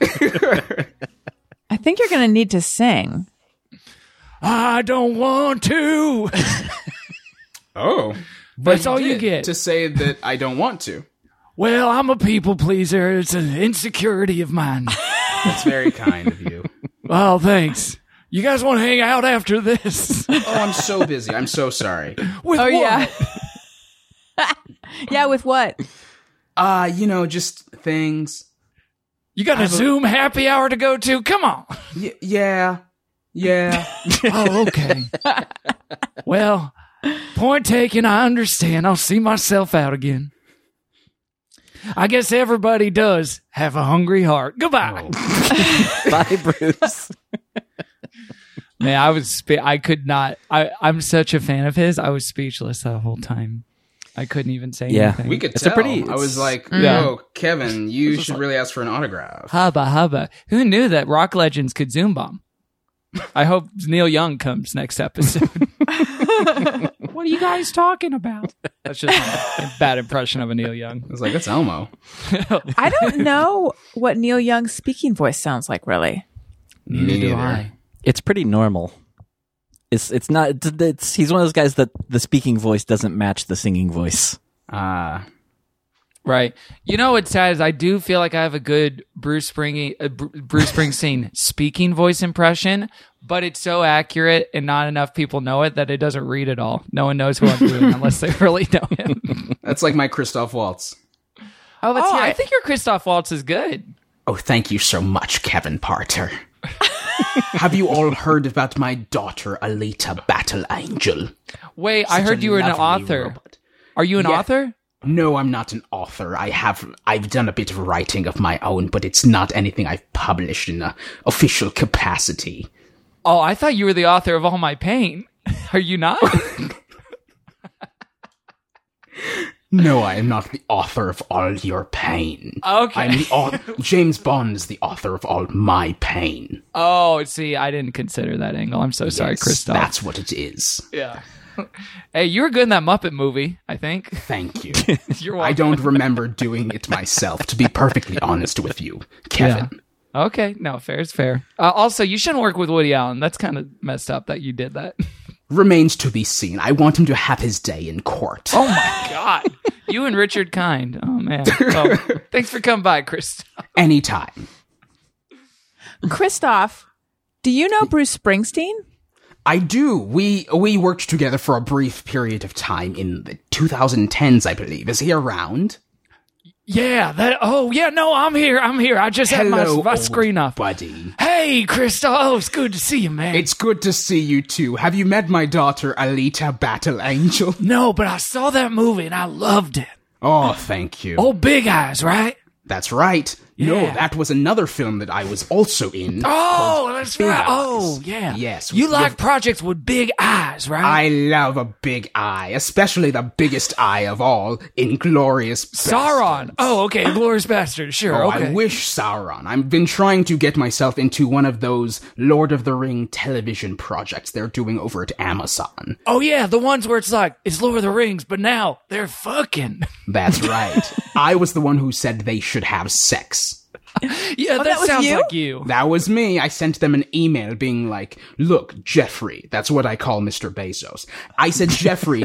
I think you're going to need to sing. I don't want to. Oh. But that's all you get. To say that I don't want to. Well, I'm a people pleaser. It's an insecurity of mine. That's very kind of you. Oh, thanks. You guys want to hang out after this? Oh, I'm so busy. I'm so sorry. With what? Yeah. Yeah, with what? Just things. You got a Zoom happy hour to go to? Come on. Yeah. Oh, okay. Well, point taken. I understand. I'll see myself out again. I guess everybody does have a hungry heart. Goodbye. Oh. Bye, Bruce. Man, I'm such a fan of his. I was speechless that whole time. I couldn't even say anything. We could tell. I was like, no, Kevin, you should really ask for an autograph. Hubba. Who knew that rock legends could Zoom bomb? I hope Neil Young comes next episode. What are you guys talking about? That's just a bad impression of a Neil Young. I was like, that's Elmo. I don't know what Neil Young's speaking voice sounds like, really. Neither do I. It's pretty normal. It's not. He's one of those guys that the speaking voice doesn't match the singing voice. Right. You know what's sad is I do feel like I have a good Bruce Springsteen speaking voice impression, but it's so accurate and not enough people know it that it doesn't read at all. No one knows who I'm doing unless they really know him. That's like my Christoph Waltz. Oh, I think your Christoph Waltz is good. Oh, thank you so much, Kevin Porter. Have you all heard about my daughter, Alita Battle Angel? Wait, I heard you were an author. Robot. Are you an author? No, I'm not an author. I've done a bit of writing of my own, but it's not anything I've published in an official capacity. Oh, I thought you were the author of all my pain. Are you not? No, I am not the author of all your pain. Okay. I'm the James Bond is the author of all my pain. Oh, see, I didn't consider that angle. I'm so sorry, Christoph. That's what it is. Yeah. Hey, you were good in that Muppet movie, I think. Thank you. You're welcome. I don't remember doing it myself, to be perfectly honest with you, Kevin. Yeah. Okay, no, fair is fair. Also, you shouldn't work with Woody Allen. That's kind of messed up that you did that. Remains to be seen. I want him to have his day in court. Oh, my God. You and Richard Kind. Oh, man. Well, thanks for coming by, Christoph. Anytime. Christoph, do you know Bruce Springsteen? I do. We worked together for a brief period of time in the 2010s, I believe. Is he around? Yeah. I'm here. I just had my screen off. Buddy. Hey, Christoph. Oh, it's good to see you, man. It's good to see you too. Have you met my daughter, Alita Battle Angel? No, but I saw that movie and I loved it. Oh, thank you. Oh, Big Eyes, right? That's right. Yeah. No, that was another film that I was also in. Oh, that's Big right. Eyes. Oh, yeah. Yes. You like projects with big eyes, right? I love a big eye, especially the biggest eye of all, Inglourious Sauron. Bastards. Oh, okay, Inglourious Bastards, sure. Oh, okay. I wish Sauron. I've been trying to get myself into one of those Lord of the Rings television projects they're doing over at Amazon. Oh, yeah, the ones where it's like, it's Lord of the Rings, but now they're fucking. That's right. I was the one who said they should have sex. Yeah, that sounds like you. That was me. I sent them an email being like, look, Jeffrey, that's what I call Mr. Bezos. I said, Jeffrey,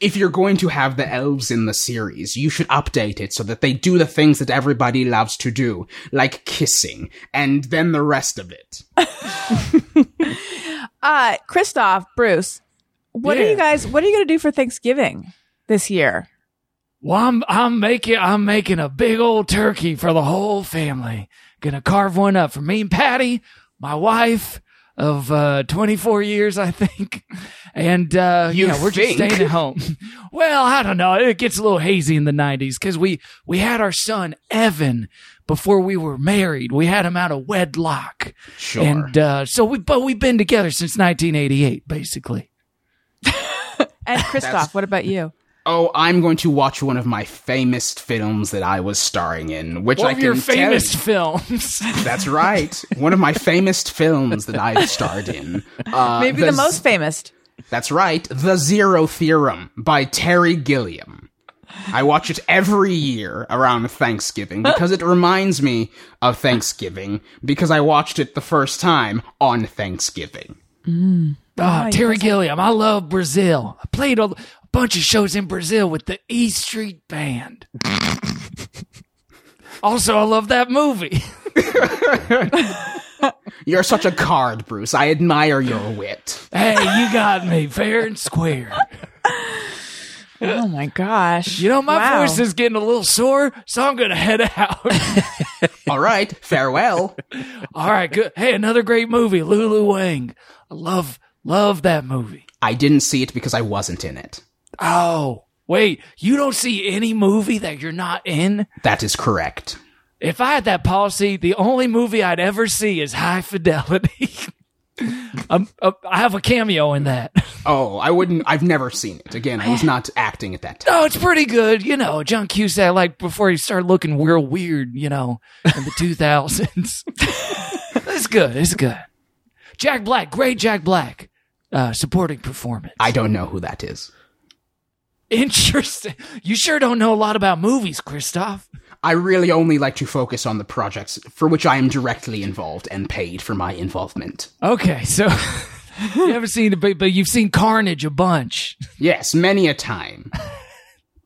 if you're going to have the elves in the series, you should update it so that they do the things that everybody loves to do, like kissing, and then the rest of it. Christoph, Bruce, what are you going to do for Thanksgiving this year? Well, I'm making a big old turkey for the whole family. Gonna carve one up for me and Patty, my wife of 24 years, I think. And we're just staying at home. Well, I don't know. It gets a little hazy in the 90s because we had our son Evan before we were married. We had him out of wedlock. Sure. And we've been together since 1988, basically. And Christoph, what about you? Oh, I'm going to watch one of my famous films that I was starring in, which I can tell you. One of your famous films. That's right. One of my famous films that I've starred in. Maybe the most famous. That's right. The Zero Theorem by Terry Gilliam. I watch it every year around Thanksgiving because it reminds me of Thanksgiving because I watched it the first time on Thanksgiving. Mm. Oh, Terry Gilliam. I love Brazil. I played a bunch of shows in Brazil with the E Street Band. Also, I love that movie. You're such a card, Bruce. I admire your wit. Hey, you got me fair and square. Oh, my gosh. You know, my voice is getting a little sore, so I'm going to head out. All right. Farewell. All right. Good. Hey, another great movie, Lulu Wang. I love that movie. I didn't see it because I wasn't in it. Oh, wait. You don't see any movie that you're not in? That is correct. If I had that policy, the only movie I'd ever see is High Fidelity. I have a cameo in that. Oh, I wouldn't. I've never seen it. Again, I was not acting at that time. Oh, it's pretty good. You know, John Cusack, like before he started looking real weird, you know, in the 2000s. It's good. Jack Black. Great Jack Black. Supporting performance. I don't know who that is. Interesting. You sure don't know a lot about movies, Christoph. I really only like to focus on the projects for which I am directly involved and paid for my involvement. Okay, so you haven't seen it, but you've seen Carnage a bunch. Yes, many a time.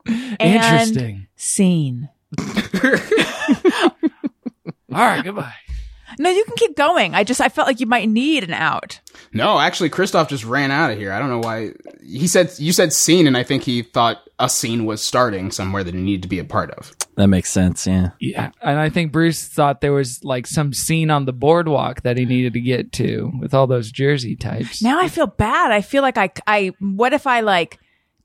Interesting. And scene. All right, goodbye. No, you can keep going. I felt like you might need an out. No, actually, Christoph just ran out of here. I don't know why. You said scene, and I think he thought a scene was starting somewhere that he needed to be a part of. That makes sense, yeah. Yeah, and I think Bruce thought there was like some scene on the boardwalk that he needed to get to with all those Jersey types. Now I feel bad. I feel like I what if I like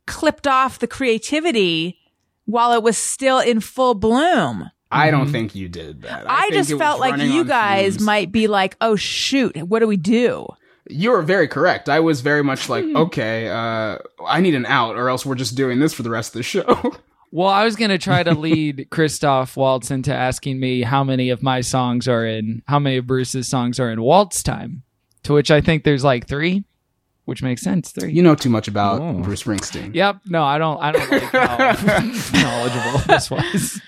clipped off the creativity while it was still in full bloom? I don't think you did that. I just felt like you guys might be like, oh, shoot, what do we do? You are very correct. I was very much like, okay, I need an out or else we're just doing this for the rest of the show. Well, I was going to try to lead Christoph Waltz into asking me how many of Bruce's songs are in Waltz time, to which I think there's like three. Which makes sense. Three. You know too much about Bruce Springsteen. Yep. No, I don't like how knowledgeable this was.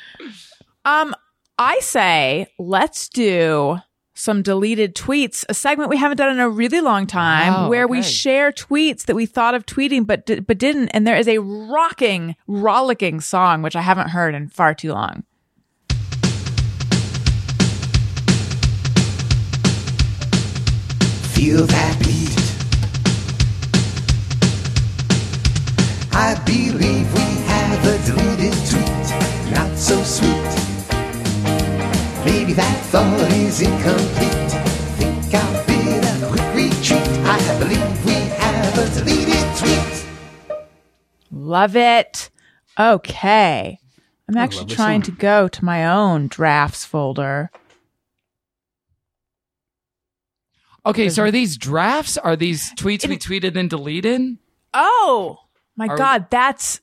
I say let's do some deleted tweets, a segment we haven't done in a really long time, we share tweets that we thought of tweeting but didn't. And there is a rollicking song which I haven't heard in far too long. Feel that beat. I believe we have a deleted tweet, not so sweet. Maybe that thought is incomplete. Think I'll bid a quick retreat. I believe we have a deleted tweet. Love it. Okay. I'm actually trying to go to my own drafts folder. Okay, so are these drafts? Are these tweets we tweeted and deleted? Oh, my God. That's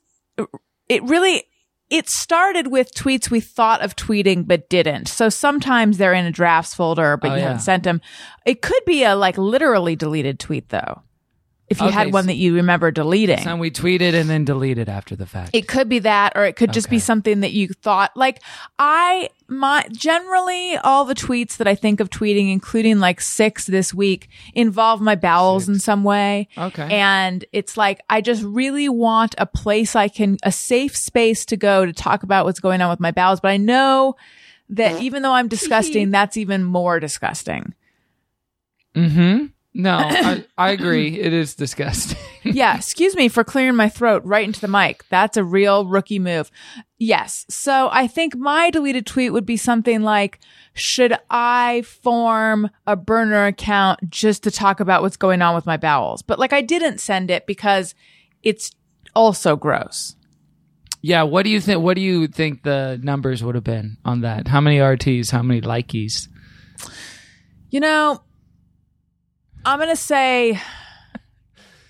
it really. It started with tweets we thought of tweeting but didn't. So sometimes they're in a drafts folder, but you haven't sent them. It could be a literally deleted tweet, though. If you had one that you remember deleting. Some we tweeted and then deleted after the fact. It could be that, or it could just be something that you thought. Like, generally, all the tweets that I think of tweeting, including like 6 this week, involve my bowels in some way. Okay. And it's like, I just really want a place a safe space to go to talk about what's going on with my bowels. But I know that even though I'm disgusting, that's even more disgusting. Mm-hmm. No, I agree. It is disgusting. Yeah, excuse me for clearing my throat right into the mic. That's a real rookie move. Yes. So I think my deleted tweet would be something like, should I form a burner account just to talk about what's going on with my bowels? But I didn't send it because it's also gross. Yeah, what do you think the numbers would have been on that? How many RTs? How many likies? I'm going to say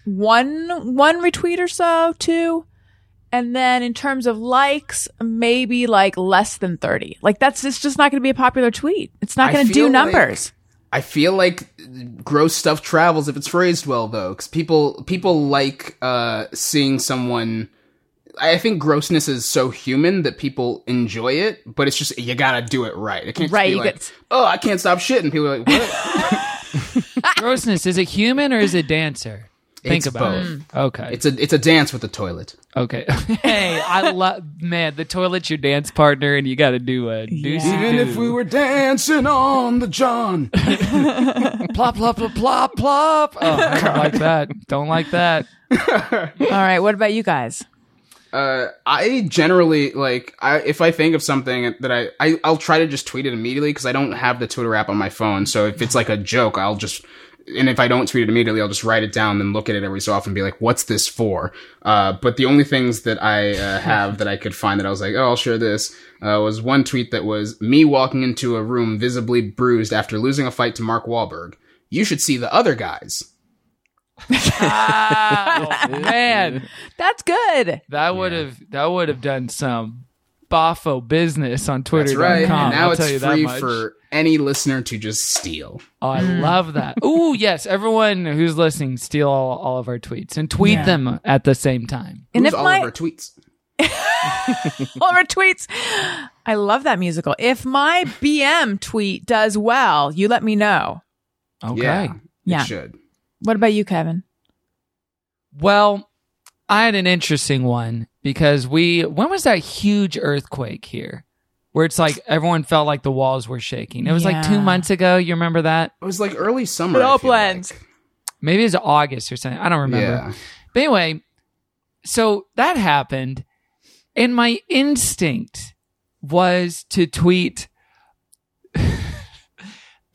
one retweet or so, 2. And then in terms of likes, maybe less than 30. It's just not going to be a popular tweet. It's not going to do numbers. I feel like gross stuff travels if it's phrased well, though, because people like seeing someone. I think grossness is so human that people enjoy it, but it's just, you got to do it right. It can't just be I can't stop shitting. People are like, what? Grossness, is it human or is it dancer? Think about both. Okay. It's a dance with the toilet. Okay. Hey, I love, man, the toilet's your dance partner and you gotta do a deuce. Yeah. Even if we were dancing on the John. Plop, plop, plop, plop, plop. Oh, I don't like that. Don't like that. All right, what about you guys? I generally if I think of something that I'll try to just tweet it immediately because I don't have the Twitter app on my phone. So if it's a joke, I'll just, and if I don't tweet it immediately, I'll just write it down and look at it every so often and be like, what's this for? But the only things that I have that I could find that I was like, oh, I'll share this, was one tweet that was me walking into a room visibly bruised after losing a fight to Mark Wahlberg. You should see the other guys. Oh, man, that's good. That would have done some boffo business on Twitter.com. That's right. And now it's free for any listener to just steal. Oh, I love that. Ooh, yes, everyone who's listening, steal all of our tweets and tweet them at the same time. And if all of our tweets. All of our tweets. I love that musical. If my BM tweet does well, you let me know. Okay. Yeah. It should. What about you, Kevin? Well, I had an interesting one because when was that huge earthquake here where it's everyone felt the walls were shaking? It was 2 months ago. You remember that? It was early summer. It all blends. Maybe it was August or something. I don't remember. Yeah. But anyway, so that happened and my instinct was to tweet,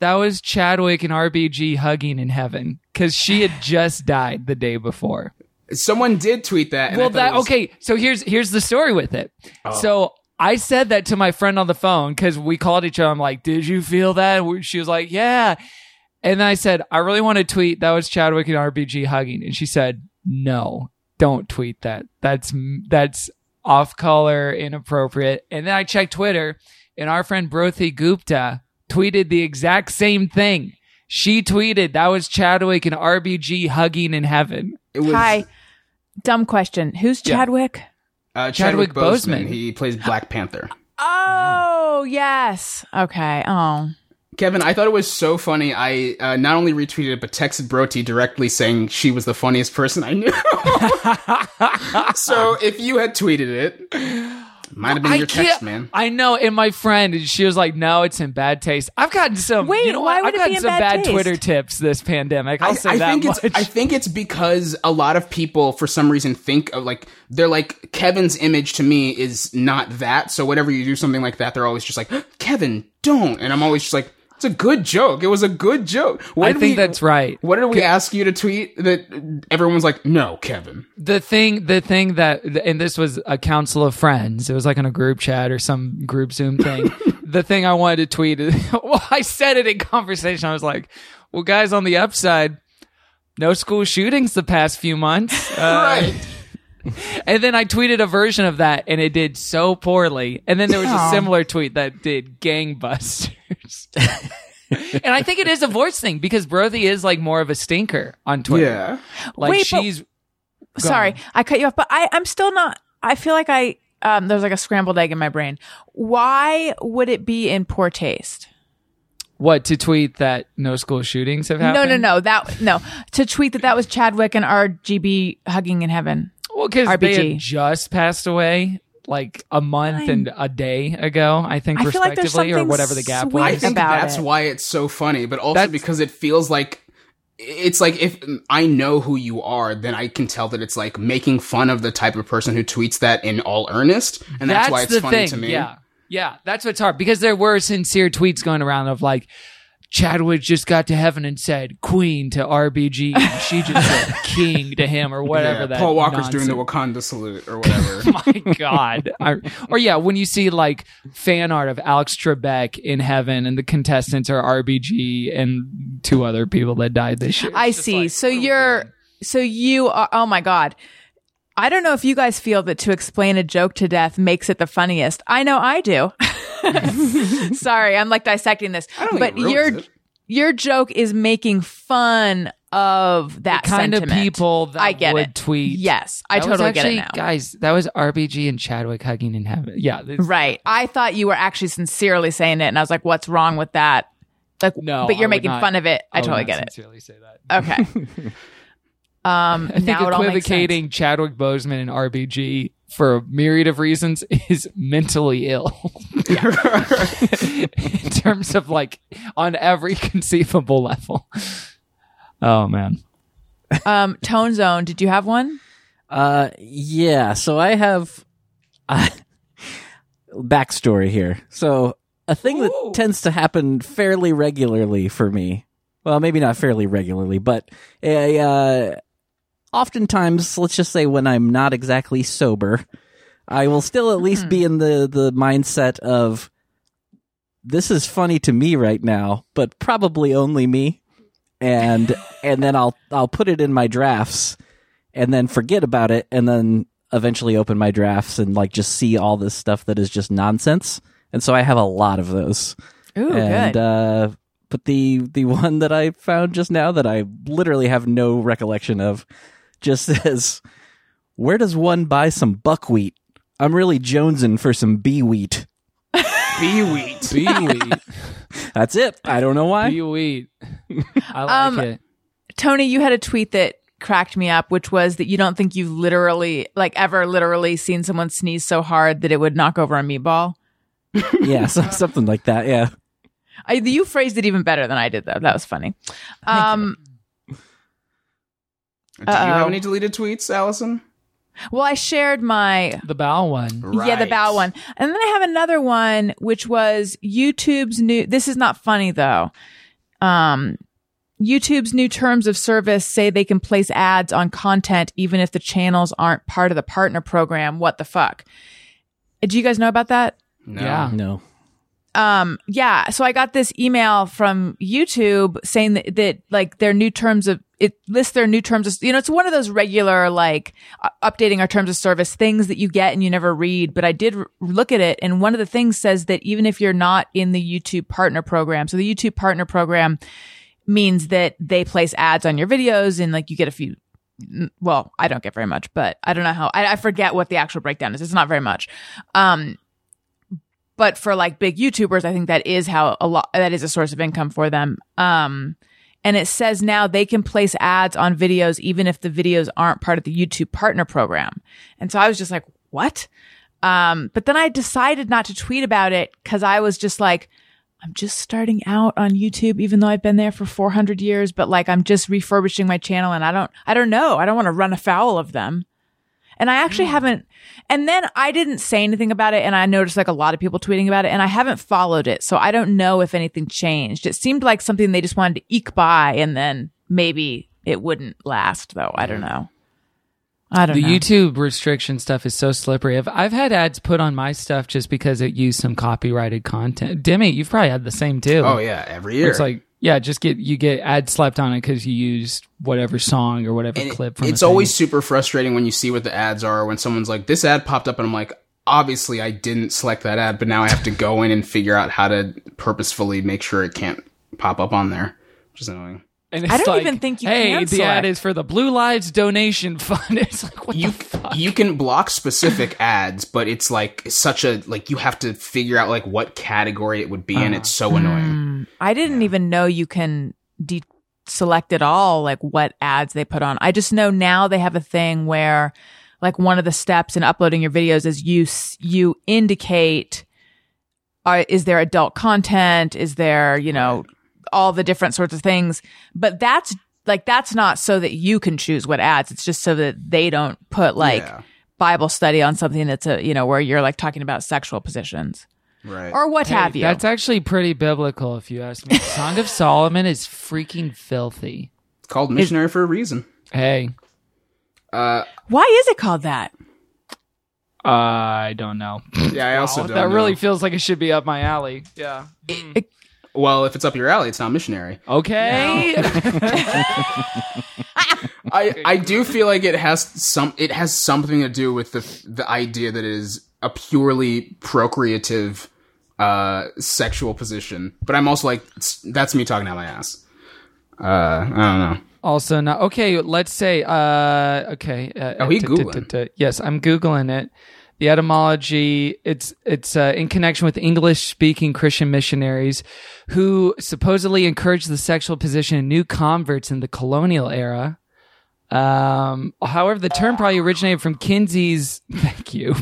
that was Chadwick and RBG hugging in heaven because she had just died the day before. Someone did tweet that. And okay. So here's the story with it. Oh. So I said that to my friend on the phone because we called each other. I'm like, did you feel that? She was like, yeah. And then I said, I really want to tweet that was Chadwick and RBG hugging. And she said, no, don't tweet that. That's off color, inappropriate. And then I checked Twitter and our friend Brothy Gupta tweeted the exact same thing. She tweeted, that was Chadwick and RBG hugging in heaven. Hi. Dumb question. Who's Chadwick? Yeah. Chadwick Boseman. He plays Black Panther. Oh, yes. Okay. Oh. Kevin, I thought it was so funny. I not only retweeted it, but texted Broti directly saying she was the funniest person I knew. So if you had tweeted it... Might have been your text, man. I know. And my friend, she was like, "No, it's in bad taste." I've gotten some. Wait, you know, why would it be in bad taste? Twitter tips this pandemic. I think it's. I think it's because a lot of people, for some reason, think of like they're like Kevin's image to me is not that. So whenever you do something like that, they're always just like, "Kevin, don't." And I'm always just like, it's a good joke. It was a good joke. That's right. What did we ask you to tweet that everyone's like, no, Kevin? The thing that, and this was a council of friends. It was like in a group chat or some group Zoom thing. The thing I wanted to tweet, well, I said it in conversation. I was like, well, guys, on the upside, no school shootings the past few months. Right. And then I tweeted a version of that, and it did so poorly. And then there was a similar tweet that did gangbusters. And I think it is a voice thing, because Brody is like more of a stinker on Twitter. Yeah. Like sorry, I cut you off, but I'm still not... I feel like there's like a scrambled egg in my brain. Why would it be in poor taste? What, to tweet that no school shootings have happened? No. To tweet that was Chadwick and RGB hugging in heaven. Well, because they had just passed away like a month and a day ago, I think, respectively, or whatever the gap was. I think that's why it's so funny, but also because it feels like it's like if I know who you are, then I can tell that it's like making fun of the type of person who tweets that in all earnest, and that's why it's funny to me. Yeah, that's what's hard, because there were sincere tweets going around of like, Chadwick just got to heaven and said queen to RBG, and she just said king to him, or whatever. That Paul Walker's nonsense. Doing the Wakanda salute or whatever. My God. When you see like fan art of Alex Trebek in heaven and the contestants are RBG and two other people that died this year. I see. Like, so you are, oh my God. I don't know if you guys feel that to explain a joke to death makes it the funniest. I know I do. Sorry, I'm like dissecting this. Your joke is making fun of that the kind sentiment. Of people that I get would it. Tweet. Yes, I totally get it now. Guys, that was RBG and Chadwick hugging in heaven. Yeah. Right. I thought you were actually sincerely saying it, and I was like, what's wrong with that? Like, no, but you're making fun of it. I totally get it. Sincerely say that. Okay. I think equivocating Chadwick Boseman and RBG for a myriad of reasons is mentally ill. In terms of like on every conceivable level. Oh man. Tone Zone, did you have one? Yeah. So I have backstory here. So a thing that tends to happen fairly regularly for me. Well, maybe not fairly regularly, but oftentimes, let's just say when I'm not exactly sober, I will still at least be in the mindset of, this is funny to me right now, but probably only me. And then I'll put it in my drafts and then forget about it, and then eventually open my drafts and like just see all this stuff that is just nonsense. And so I have a lot of those. Ooh, and, good. But the one that I found just now that I literally have no recollection of just says, where does one buy some buckwheat? I'm really jonesing for some bee wheat. Bee wheat. Bee wheat. That's it. I don't know why. Bee wheat. I like it. Tony, you had a tweet that cracked me up, which was that you don't think you've ever seen someone sneeze so hard that it would knock over a meatball. Yeah, something like that. Yeah. You phrased it even better than I did, though. That was funny. Do you have any deleted tweets, Allison? Well, I shared the bowel one. Right. Yeah, the bowel one. And then I have another one, which was YouTube's new... This is not funny, though. YouTube's new terms of service say they can place ads on content even if the channels aren't part of the partner program. What the fuck? Do you guys know about that? No. Yeah. No. So I got this email from YouTube saying that like their new terms of it lists their new terms of, it's one of those regular like updating our terms of service things that you get and you never read. But I did look at it, and one of the things says that even if you're not in the YouTube partner program, so the YouTube partner program means that they place ads on your videos and like you get a few. Well, I don't get very much, but I don't know how I forget what the actual breakdown is. It's not very much. But for like big YouTubers, I think that is that is a source of income for them. And it says now they can place ads on videos even if the videos aren't part of the YouTube partner program. And so I was just like, what? But then I decided not to tweet about it because I was just like, I'm just starting out on YouTube, even though I've been there for 400 years, but like I'm just refurbishing my channel and I don't know. I don't want to run afoul of them. And I actually haven't. And then I didn't say anything about it. And I noticed like a lot of people tweeting about it and I haven't followed it. So I don't know if anything changed. It seemed like something they just wanted to eke by. And then maybe it wouldn't last though. I don't know. I don't know. The YouTube restriction stuff is so slippery. I've had ads put on my stuff just because it used some copyrighted content. Demi, you've probably had the same too. Oh yeah. Every year. It's like, yeah, just you get ad slapped on it because you used whatever song or whatever and clip. It's always super frustrating when you see what the ads are, when someone's like, this ad popped up and I'm like, obviously I didn't select that ad, but now I have to go in and figure out how to purposefully make sure it can't pop up on there, which is annoying. And it's I don't like, even think you can select. The ad is for the Blue Lives Donation Fund. It's like, what the fuck? You can block specific ads, but it's like such a, like, you have to figure out, like, what category it would be in. It's so annoying. I didn't even know you can select at all, like, what ads they put on. I just know now they have a thing where, like, one of the steps in uploading your videos is you indicate, is there adult content? Is there, you know... all the different sorts of things, but that's not so that you can choose what ads. It's just so that they don't put Bible study on something that's a, you know, where you're like talking about sexual positions, right? Or what have you. That's actually pretty biblical, if you ask me. The Song of Solomon is freaking filthy. It's called missionary for a reason. Hey, why is it called that? I don't know. Yeah, I also don't know. That really feels like it should be up my alley. Yeah. Well, if it's up your alley, it's not missionary. Okay. No. I do feel like it has something to do with the idea that it is a purely procreative sexual position. But I'm also like, that's me talking out my ass. I don't know. Also not okay. Let's say okay. He googling. Yes, I'm googling it. The etymology, it's in connection with English-speaking Christian missionaries who supposedly encouraged the sexual position in new converts in the colonial era. However, the term probably originated from Kinsey's, thank you,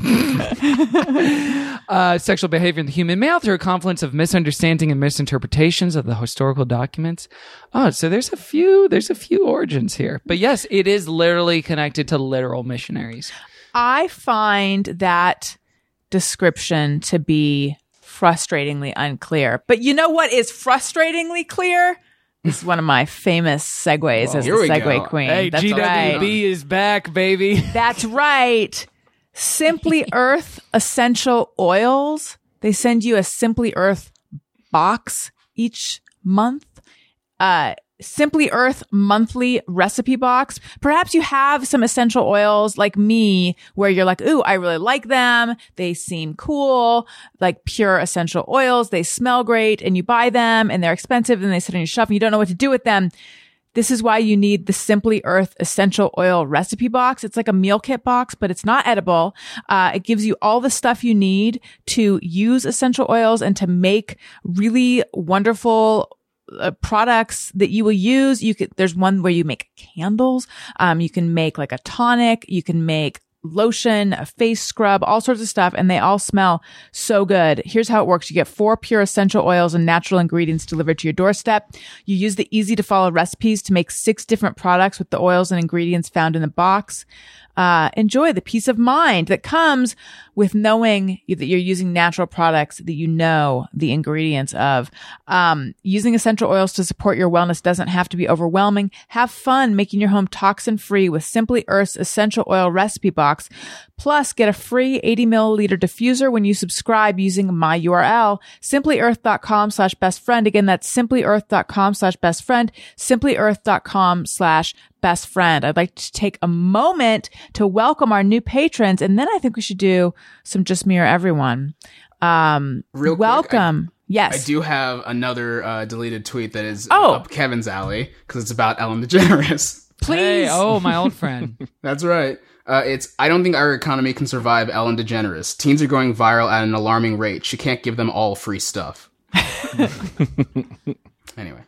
sexual behavior in the human male through a confluence of misunderstanding and misinterpretations of the historical documents. Oh, so there's a few origins here. But yes, it is literally connected to literal missionaries. I find that description to be frustratingly unclear. But you know what is frustratingly clear? This is one of my famous segues as the segue queen. Hey, that's GWB right. Is back, baby. That's right. Simply Earth essential oils. They send you a Simply Earth box each month. Simply Earth monthly recipe box. Perhaps you have some essential oils like me where you're like, ooh, I really like them. They seem cool, like pure essential oils. They smell great and you buy them and they're expensive and they sit on your shelf and you don't know what to do with them. This is why you need the Simply Earth Essential Oil Recipe Box. It's like a meal kit box, but it's not edible. It gives you all the stuff you need to use essential oils and to make really wonderful products that you will use. There's one where you make candles. You can make like a tonic. You can make lotion, a face scrub, all sorts of stuff. And they all smell so good. Here's how it works. You get 4 pure essential oils and natural ingredients delivered to your doorstep. You use the easy to follow recipes to make 6 different products with the oils and ingredients found in the box. Enjoy the peace of mind that comes with knowing that you're using natural products that you know the ingredients of. Using essential oils to support your wellness doesn't have to be overwhelming. Have fun making your home toxin-free with Simply Earth's Essential Oil Recipe Box. Plus, get a free 80-milliliter diffuser when you subscribe using my URL, simplyearth.com/bestfriend. Again, that's simplyearth.com/bestfriend, simplyearth.com/bestfriend. I'd like to take a moment to welcome our new patrons, and then I think we should do some Just Me or Everyone. Real welcome. Quick, I do have another deleted tweet that is up Kevin's alley because it's about Ellen DeGeneres. Please. Hey, my old friend. That's right. It's, I don't think our economy can survive Ellen DeGeneres. Teens are going viral at an alarming rate. She can't give them all free stuff. Anyway.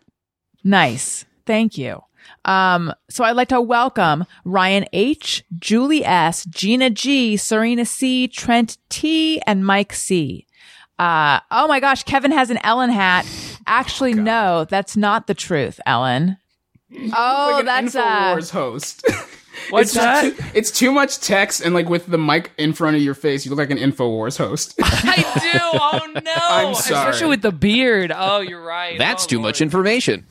Nice. Thank you. So I'd like to welcome Ryan H, Julie S, Gina G, Serena C, Trent T, and Mike C. Oh my gosh, Kevin has an Ellen hat. Actually, no, that's not the truth, Ellen. Oh, like that's InfoWars host. What's that? It's too much text, and like with the mic in front of your face, you look like an InfoWars host. I do. Oh no! I'm sorry. Especially with the beard. Oh, you're right. That's too much information.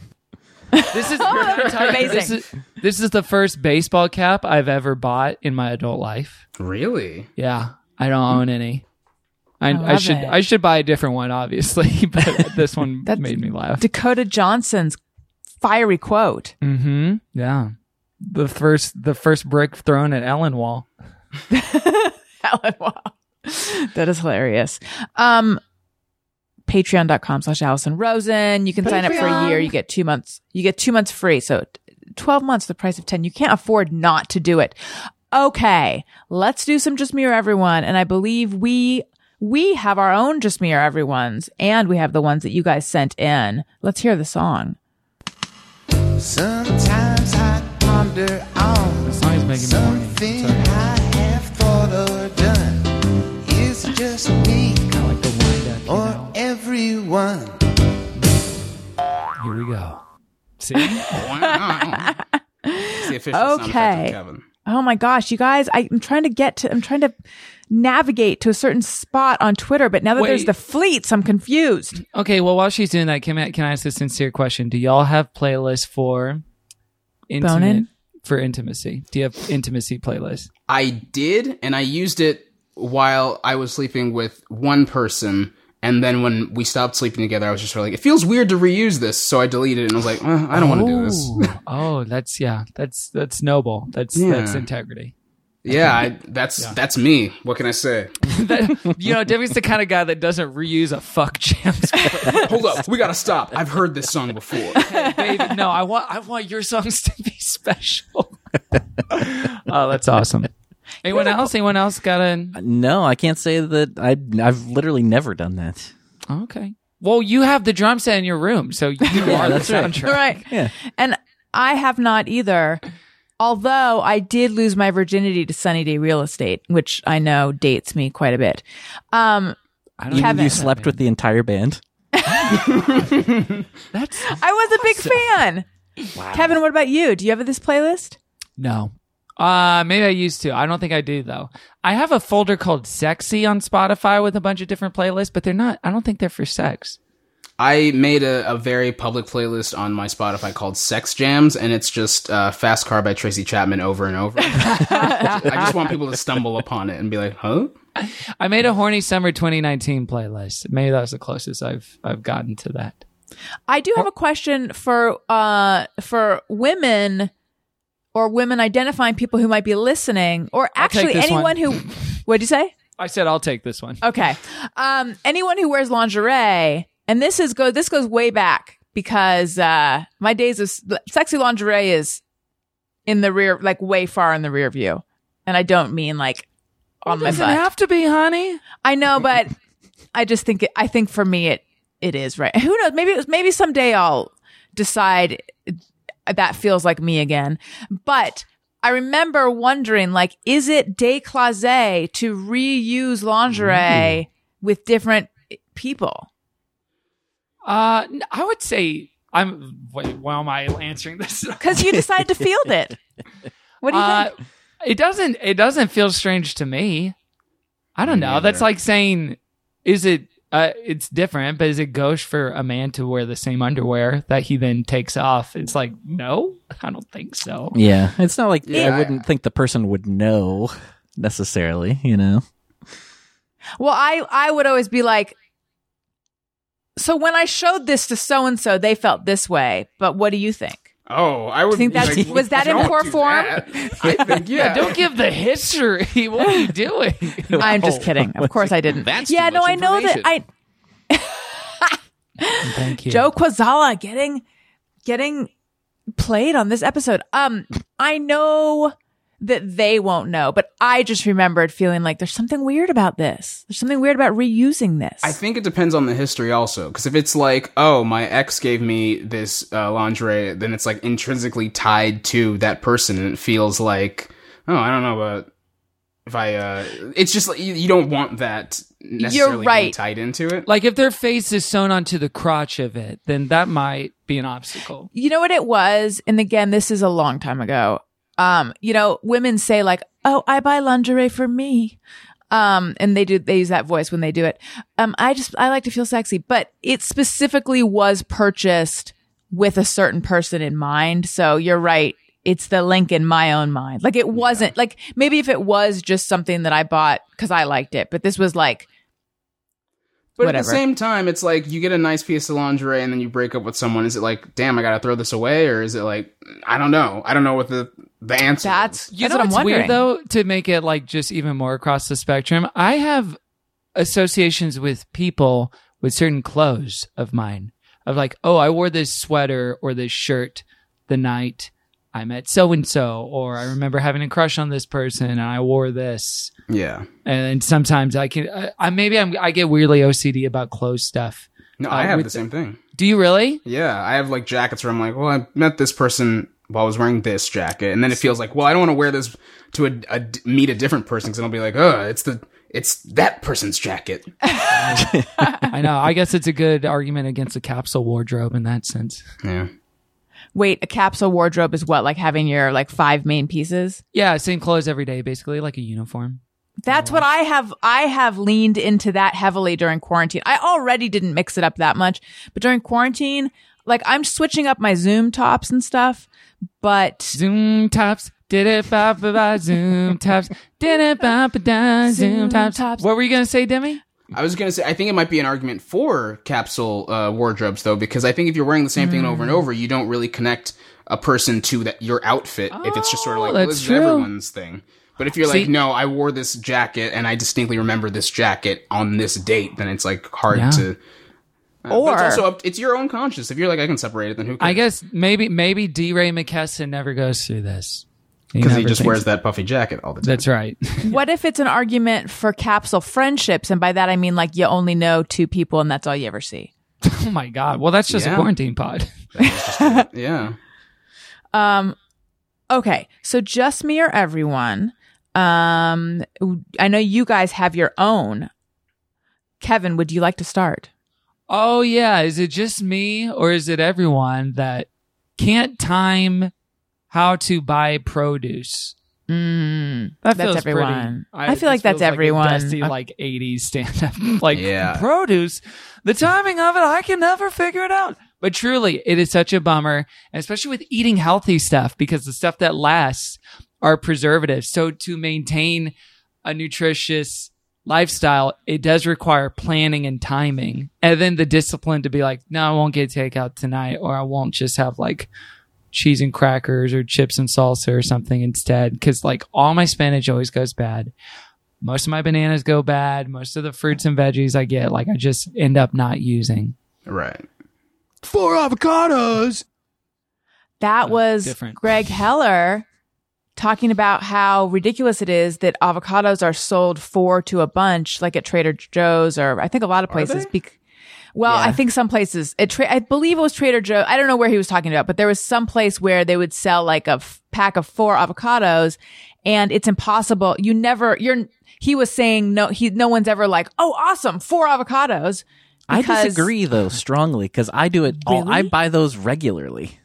This is amazing. This is the first baseball cap I've ever bought in my adult life. Really? Yeah, I don't own any. I should buy a different one, obviously, but this one made me laugh. Dakota Johnson's fiery quote. Mm-hmm. Yeah. The first brick thrown at Ellen Wall. Ellen Wall. That is hilarious. Patreon.com/AllisonRosen. You can sign up for a year. You get 2 months. You get 2 months free. So 12 months, the price of 10. You can't afford not to do it. Okay. Let's do some Just Me or Everyone. And I believe we have our own Just Me or Everyone's, and we have the ones that you guys sent in. Let's hear the song. Sometimes I ponder on the song's making something me I have thought or done. Is it just me? I like the wind up, or know. Everyone? Here we go. See? Wow. It's the official sound effect of Kevin. Oh my gosh, you guys! I'm trying to navigate to a certain spot on Twitter, but now that there's the fleets, I'm confused. Okay, well, while she's doing that, can I ask a sincere question? Do y'all have playlists for intimacy? Do you have intimacy playlists? I did, and I used it while I was sleeping with one person, and then when we stopped sleeping together, I was just really like, it feels weird to reuse this, so I deleted it, and I was like, I don't want to do this. Oh, that's noble. That's integrity. Yeah, that's me. What can I say? Demi's the kind of guy that doesn't reuse a fuck jam. Hold up, we gotta stop. I've heard this song before. Hey, baby, no, I want your songs to be special. Oh, that's awesome. Anyone else got in? No, I can't say that. I've literally never done that. Okay. Well, you have the drum set in your room, so you are the soundtrack. Right. Yeah. And I have not either. Although I did lose my virginity to Sunny Day Real Estate, which I know dates me quite a bit. You slept with the entire band? I was a big fan. Wow. Kevin, what about you? Do you have this playlist? No. Maybe I used to. I don't think I do, though. I have a folder called Sexy on Spotify with a bunch of different playlists, but they're not. I don't think they're for sex. I made a very public playlist on my Spotify called Sex Jams, and it's just Fast Car by Tracy Chapman over and over. I just want people to stumble upon it and be like, huh? I made a Horny Summer 2019 playlist. Maybe that was the closest I've gotten to that. I do have a question for women or women identifying people who might be listening, or actually anyone who... What'd you say? I said I'll take this one. Okay. Anyone who wears lingerie... And this goes way back because my days of sexy lingerie is in the rear, like way far in the rear view. And I don't mean like on my butt. Doesn't have to be, honey. I know, but I just think I think for me it is right. Who knows? Maybe someday I'll decide that feels like me again. But I remember wondering, like, is it déclassé to reuse lingerie with different people? I would say why am I answering this? Because you decided to field it. What do you think? It doesn't feel strange to me. I don't know. Neither. That's like saying, is it, it's different, but is it gauche for a man to wear the same underwear that he then takes off? It's like, no, I don't think so. Yeah. It's not like, I wouldn't think the person would know necessarily, you know? Well, I would always be like, so when I showed this to so-and-so, they felt this way. But what do you think? Oh, I would think that's... Like, was that in poor form? I think, yeah. Don't give the history. What are you doing? I'm just kidding. Of course I didn't. That's yeah, no, I know that I... Thank you. Joe Quazala getting played on this episode. I know that they won't know. But I just remembered feeling like there's something weird about this. There's something weird about reusing this. I think it depends on the history also. Because if it's like, oh, my ex gave me this lingerie, then it's like intrinsically tied to that person. And it feels like, oh, I don't know about if I... it's just like you don't want that necessarily being tied into it. Like if their face is sewn onto the crotch of it, then that might be an obstacle. You know what it was? And again, this is a long time ago. You know, women say like, oh, I buy lingerie for me. And they use that voice when they do it. I like to feel sexy, but it specifically was purchased with a certain person in mind. So you're right. It's the link in my own mind. Like it wasn't like, maybe if it was just something that I bought because I liked it, but this was like, But whatever. At the same time, it's like you get a nice piece of lingerie and then you break up with someone. Is it like, damn, I got to throw this away? Or is it like, I don't know. I don't know what the answer is. You know what's weird, though, to make it like just even more across the spectrum? I have associations with people with certain clothes of mine. Of like, oh, I wore this sweater or this shirt the night I met so-and-so, or I remember having a crush on this person and I wore this. Yeah. And sometimes I get weirdly OCD about clothes stuff. No, I have the same thing. Do you really? Yeah. I have like jackets where I'm like, well, I met this person while I was wearing this jacket. And then it feels like, well, I don't want to wear this to meet a different person. Cause then I'll be like, oh, it's that person's jacket. I know. I guess it's a good argument against a capsule wardrobe in that sense. Yeah. Wait, a capsule wardrobe is what? Like having your like five main pieces? Yeah, same clothes every day, basically, like a uniform. That's what I have. I have leaned into that heavily during quarantine. I already didn't mix it up that much, but during quarantine, like I'm switching up my Zoom tops and stuff, but... Zoom tops, did it bop ba Zoom tops, did it bop da Zoom tops. What were you going to say, Demi? I was going to say, I think it might be an argument for capsule wardrobes, though, because I think if you're wearing the same thing over and over, you don't really connect a person to your outfit if it's just sort of like, well, this is everyone's thing. But if you're like, no, I wore this jacket and I distinctly remember this jacket on this date, then it's like hard to... Or it's also it's your own conscience. If you're like, I can separate it, then who cares? I guess maybe D. Ray McKesson never goes through this. Because he just wears that puffy jacket all the time. That's right. What if it's an argument for capsule friendships? And by that, I mean, like, you only know two people and that's all you ever see. Oh, my God. Well, that's just a quarantine pod. Yeah. Okay. So Just Me or Everyone. I know you guys have your own. Kevin, would you like to start? Oh, yeah. Is it just me or is it everyone that can't time... how to buy produce. That feels everyone. I feel like that's everyone. Like a dusty, like 80s stand-up. Like, produce, the timing of it, I can never figure it out. But truly, it is such a bummer, and especially with eating healthy stuff, because the stuff that lasts are preservatives. So to maintain a nutritious lifestyle, it does require planning and timing. And then the discipline to be like, no, I won't get takeout tonight, or I won't just have like... cheese and crackers or chips and salsa or something instead, because like all my spinach always goes bad, most of my bananas go bad, most of the fruits and veggies I get, like I just end up not using. Right. 4 avocados. That was different. Greg Heller talking about how ridiculous it is that avocados are sold 4 to a bunch, like at Trader Joe's or I think a lot of places. Well, yeah. I think some places, I believe it was Trader Joe's. I don't know where he was talking about, but there was some place where they would sell like a pack of 4 avocados, and it's impossible. He was saying no one's ever like, oh, awesome, 4 avocados. I disagree though strongly, because I do it all. Really? I buy those regularly.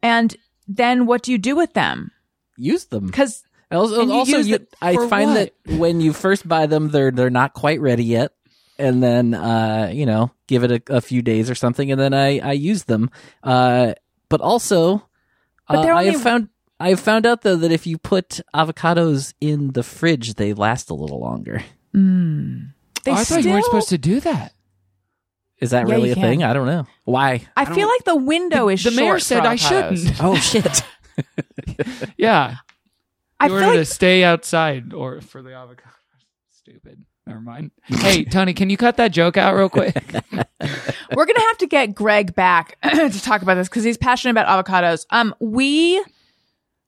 And then what do you do with them? Use them. Because I find that when you first buy them, they're not quite ready yet. And then, give it a few days or something. And then I use them. I have found out, though, that if you put avocados in the fridge, they last a little longer. I thought you weren't supposed to do that. Is that really a thing? I don't know. Why? I feel like the window is short. The mayor said I shouldn't. Oh, shit. Yeah. You were to stay outside or for the avocados. Stupid. Never mind. Hey, Tony, can you cut that joke out real quick? We're going to have to get Greg back to talk about this because he's passionate about avocados. We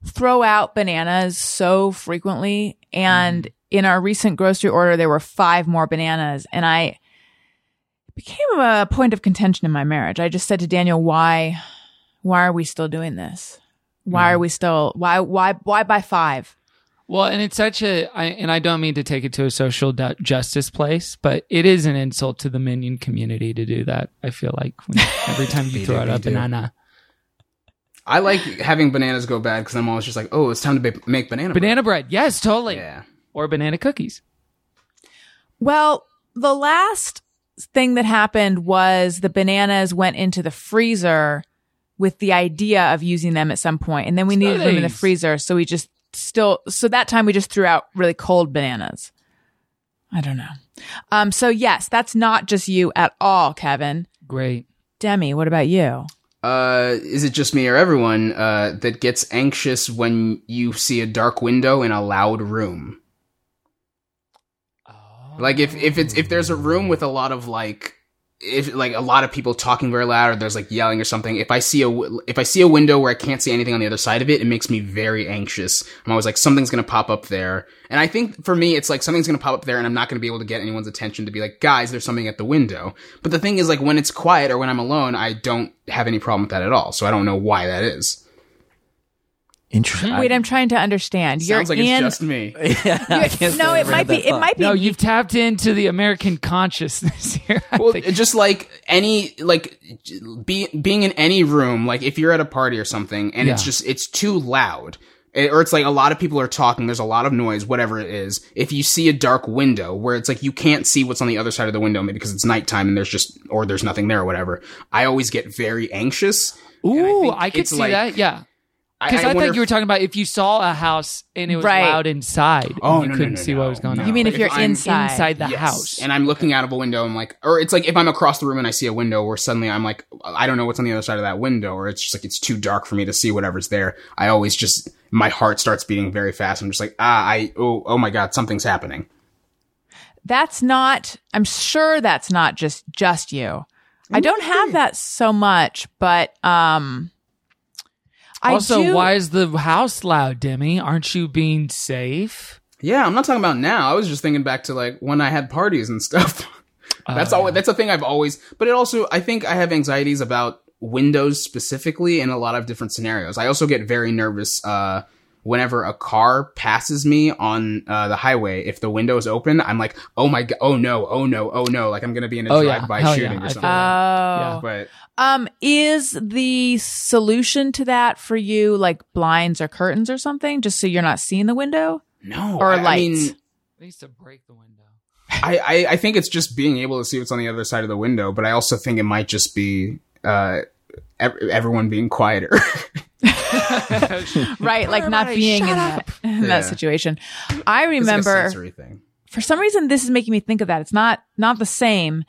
throw out bananas so frequently. And in our recent grocery order, there were 5 more bananas. And it became a point of contention in my marriage. I just said to Daniel, why are we still doing this? Why are we still, why buy 5? Well, and it's such I don't mean to take it to a social justice place, but it is an insult to the minion community to do that. I feel like every time you throw out a banana. I like having bananas go bad because I'm always just like, oh, it's time to make banana bread. Banana bread. Yes, totally. Yeah. Or banana cookies. Well, the last thing that happened was the bananas went into the freezer with the idea of using them at some point. And then we needed them in the freezer. So we just that time we just threw out really cold bananas. I don't know. So yes, that's not just you at all, Kevin. Great. Demi, what about you? Is it just me or everyone that gets anxious when you see a dark window in a loud room? Oh. Like if there's a room with a lot of a lot of people talking very loud or there's like yelling or something, if I see a window where I can't see anything on the other side of it, it makes me very anxious. I'm always like, something's gonna pop up there, and I think for me it's like something's gonna pop up there, and I'm not gonna be able to get anyone's attention to be like, guys, there's something at the window. But the thing is, like, when it's quiet or when I'm alone, I don't have any problem with that at all. So I don't know why that is. Interesting. Wait, I'm trying to understand. Sounds like it's just me. No, it might be. It might be. No, you've tapped into the American consciousness here. Well, just like being in any room, like if you're at a party or something, and it's too loud, or it's like a lot of people are talking. There's a lot of noise, whatever it is. If you see a dark window where it's like you can't see what's on the other side of the window, maybe because it's nighttime and there's nothing there or whatever. I always get very anxious. Ooh, I could see that. Yeah. Because I thought you were talking about if you saw a house and it was loud inside and you couldn't see what was going on. You mean like if you're inside the house. And I'm looking out of a window, I'm like, or it's like if I'm across the room and I see a window where suddenly I'm like, I don't know what's on the other side of that window, or it's just like it's too dark for me to see whatever's there. I always just, my heart starts beating very fast. I'm just like, oh my God, something's happening. I'm sure that's not just you. I don't have that so much, but Also, why is the house loud, Demi? Aren't you being safe? Yeah, I'm not talking about now. I was just thinking back to like when I had parties and stuff. That's a thing I've always. But it also, I think I have anxieties about windows specifically in a lot of different scenarios. I also get very nervous whenever a car passes me on the highway. If the window is open, I'm like, oh my God, oh no, like I'm gonna be in a drive-by shooting or something. But. Is the solution to that for you like blinds or curtains or something, just so you're not seeing the window? No, or lights. I mean, they used to break the window. I think it's just being able to see what's on the other side of the window, but I also think it might just be everyone being quieter. Right, like not being in that situation. I remember it's like a sensory thing. For some reason this is making me think of that. It's not the same,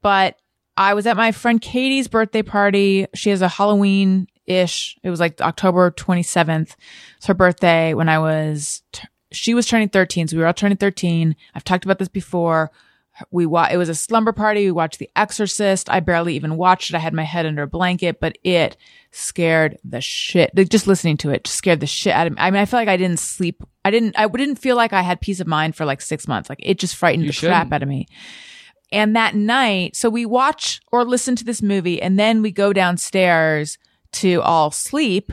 but I was at my friend Katie's birthday party. She has a Halloween-ish. It was like October 27th. It's her birthday when she was turning 13. So we were all turning 13. I've talked about this before. It was a slumber party. We watched The Exorcist. I barely even watched it. I had my head under a blanket, but it scared the shit. Just listening to it scared the shit out of me. I mean, I feel like I didn't sleep. I didn't feel like I had peace of mind for like 6 months. Like it just frightened the crap out of me. And that night, so we watch or listen to this movie, and then we go downstairs to all sleep.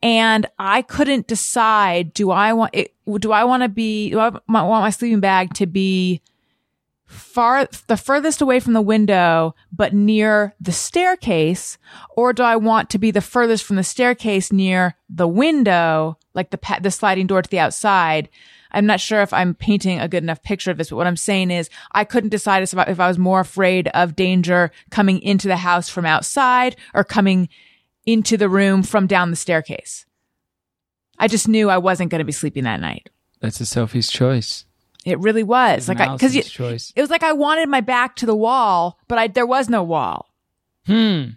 And I couldn't decide: do I want my sleeping bag to be the furthest away from the window, but near the staircase, or do I want to be the furthest from the staircase near the window, like the sliding door to the outside? I'm not sure if I'm painting a good enough picture of this, but what I'm saying is I couldn't decide if I was more afraid of danger coming into the house from outside or coming into the room from down the staircase. I just knew I wasn't going to be sleeping that night. That's a Sophie's choice. It really was. It was like I wanted my back to the wall, but there was no wall. Really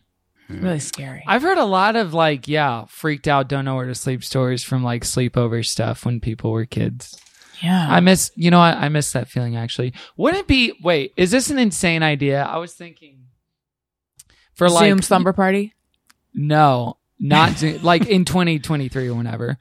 scary. I've heard a lot of like, freaked out, don't know where to sleep stories from like sleepover stuff when people were kids. Yeah. I miss that feeling actually. Wait, is this an insane idea? I was thinking for like Zoom slumber party? No, not Zoom, like in 2023 or whenever.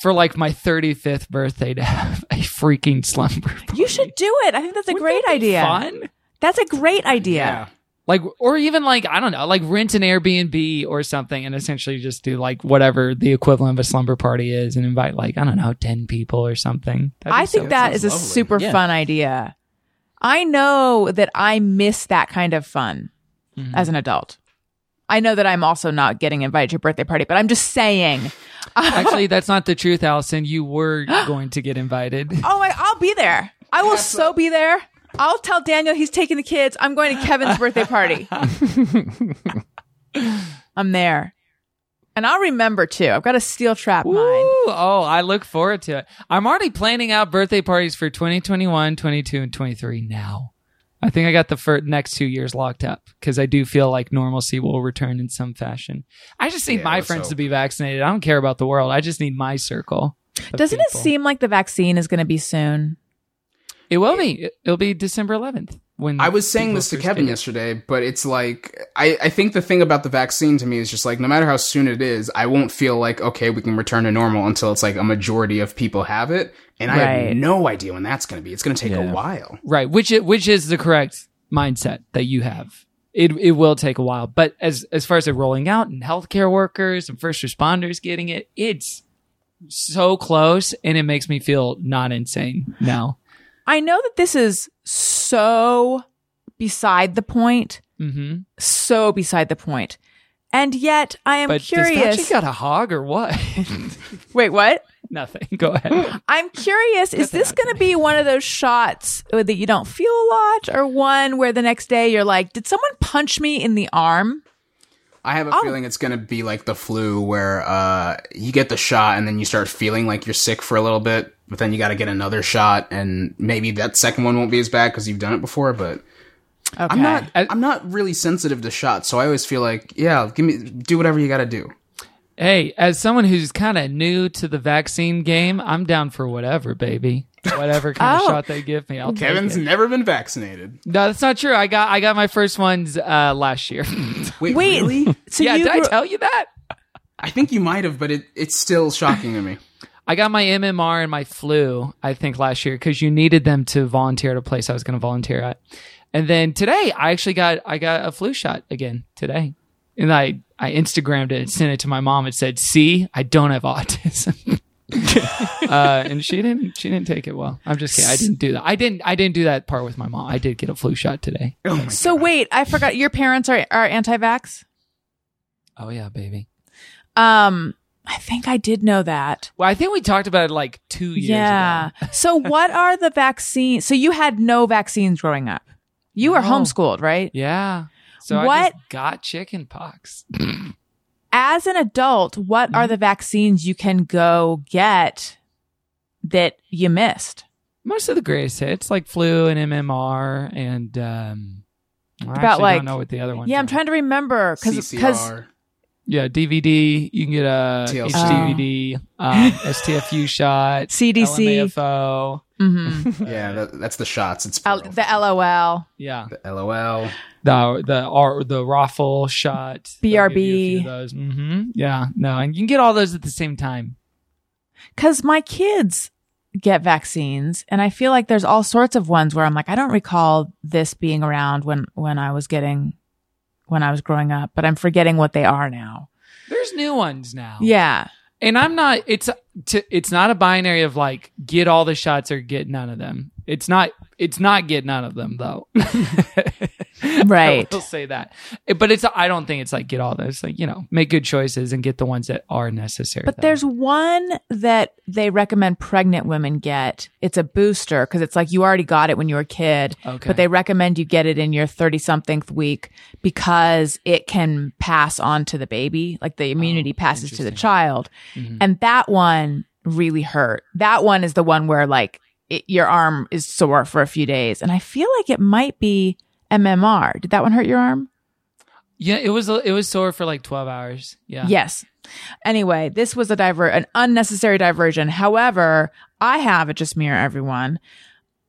for like my 35th birthday to have a freaking slumber party. You should do it. I think that's a great idea. Fun? That's a great idea. Yeah. Like, or even like, I don't know, like rent an Airbnb or something and essentially just do like whatever the equivalent of a slumber party is and invite like, I don't know, 10 people or something. I think that is a super fun idea. I know that I miss that kind of fun as an adult. I know that I'm also not getting invited to a birthday party, but I'm just saying. Actually, that's not the truth, Allison. You were going to get invited. Oh, I'll be there. I will so be there. I'll tell Daniel he's taking the kids. I'm going to Kevin's birthday party. I'm there. And I'll remember, too. I've got a steel trap mind. Oh, I look forward to it. I'm already planning out birthday parties for 2021, 22, and 23 now. I think I got the next 2 years locked up because I do feel like normalcy will return in some fashion. I just need my friends to be vaccinated. I don't care about the world. I just need my circle. Doesn't it seem like the vaccine is going to be soon? It will be. It'll be December 11th. When I was saying this to Kevin yesterday, but it's like, I think the thing about the vaccine to me is just like, no matter how soon it is, I won't feel like, okay, we can return to normal until it's like a majority of people have it. And I have no idea when that's going to be. It's going to take a while. Right. Which is the correct mindset that you have. It will take a while. But as far as it rolling out and healthcare workers and first responders getting it, it's so close and it makes me feel not insane now. I know that this is so beside the point. Mm-hmm. So beside the point. And yet, I am curious. But does she got a hog or what? Wait, what? Nothing. Go ahead. I'm curious, is this going to be one of those shots that you don't feel a lot or one where the next day you're like, did someone punch me in the arm? I have a feeling it's going to be like the flu where you get the shot and then you start feeling like you're sick for a little bit, but then you got to get another shot and maybe that second one won't be as bad because you've done it before, but okay. I'm not really sensitive to shots, so I always feel like, yeah, do whatever you got to do. Hey, as someone who's kind of new to the vaccine game, I'm down for whatever, baby. Whatever kind of shot they give me, I'll take it. Kevin's never been vaccinated. No, that's not true. I got my first ones last year. Wait, really? So yeah, did I tell you that? I think you might have, but it's still shocking to me. I got my MMR and my flu, I think, last year because you needed them to volunteer at a place I was going to volunteer at. And then today, I actually got a flu shot again today. And I Instagrammed it and sent it to my mom. It said, see, I don't have autism. And she didn't take it well. I'm just kidding. I didn't do that. I didn't do that part with my mom. I did get a flu shot today. Oh so God. Wait, I forgot. Your parents are anti-vax? Oh yeah, baby. I think I did know that. Well, I think we talked about it like 2 years ago. Yeah. So what are the vaccines? So you had no vaccines growing up. You were homeschooled, right? Yeah. So I just got chicken pox. As an adult, what are the vaccines you can go get that you missed? Most of the greatest hits, like flu and MMR and I don't know what the other ones are. Yeah, I'm trying to remember. Because yeah, DVD. You can get a HDVD, STFU shot, CDC, LMAFO. Mm-hmm. Yeah, that's the shots. It's the LOL. Yeah, the LOL. The Raffle shot. BRB. Those. Mm-hmm. Yeah, no, and you can get all those at the same time. Because my kids get vaccines, and I feel like there's all sorts of ones where I'm like, I don't recall this being around when I was getting. When I was growing up, but I'm forgetting what they are now. There's new ones now. Yeah. And I'm not, it's not a binary of like, get all the shots or get none of them. It's not get none of them though. Right. I will say that. But I don't think it's like get all those, like, you know, make good choices and get the ones that are necessary. But there's one that they recommend pregnant women get. It's a booster because it's like you already got it when you were a kid. Okay. But they recommend you get it in your 30-somethingth week because it can pass on to the baby. Like the immunity passes to the child. Mm-hmm. And that one really hurt. That one is the one where like your arm is sore for a few days. And I feel like it might be MMR. Did that one hurt your arm? Yeah, it was sore for like 12 hours. Yeah. Yes. Anyway, this was an unnecessary diversion. However, I have a just mirror everyone.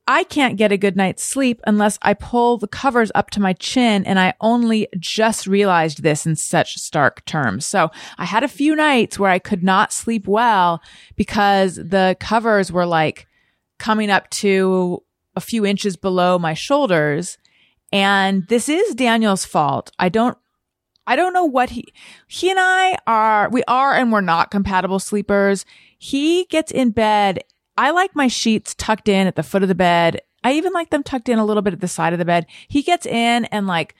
I can't get a good night's sleep unless I pull the covers up to my chin, and I only just realized this in such stark terms. So I had a few nights where I could not sleep well because the covers were like coming up to a few inches below my shoulders. And this is Daniel's fault. I don't know what he and I are, we are and we're not compatible sleepers. He gets in bed. I like my sheets tucked in at the foot of the bed. I even like them tucked in a little bit at the side of the bed. He gets in and like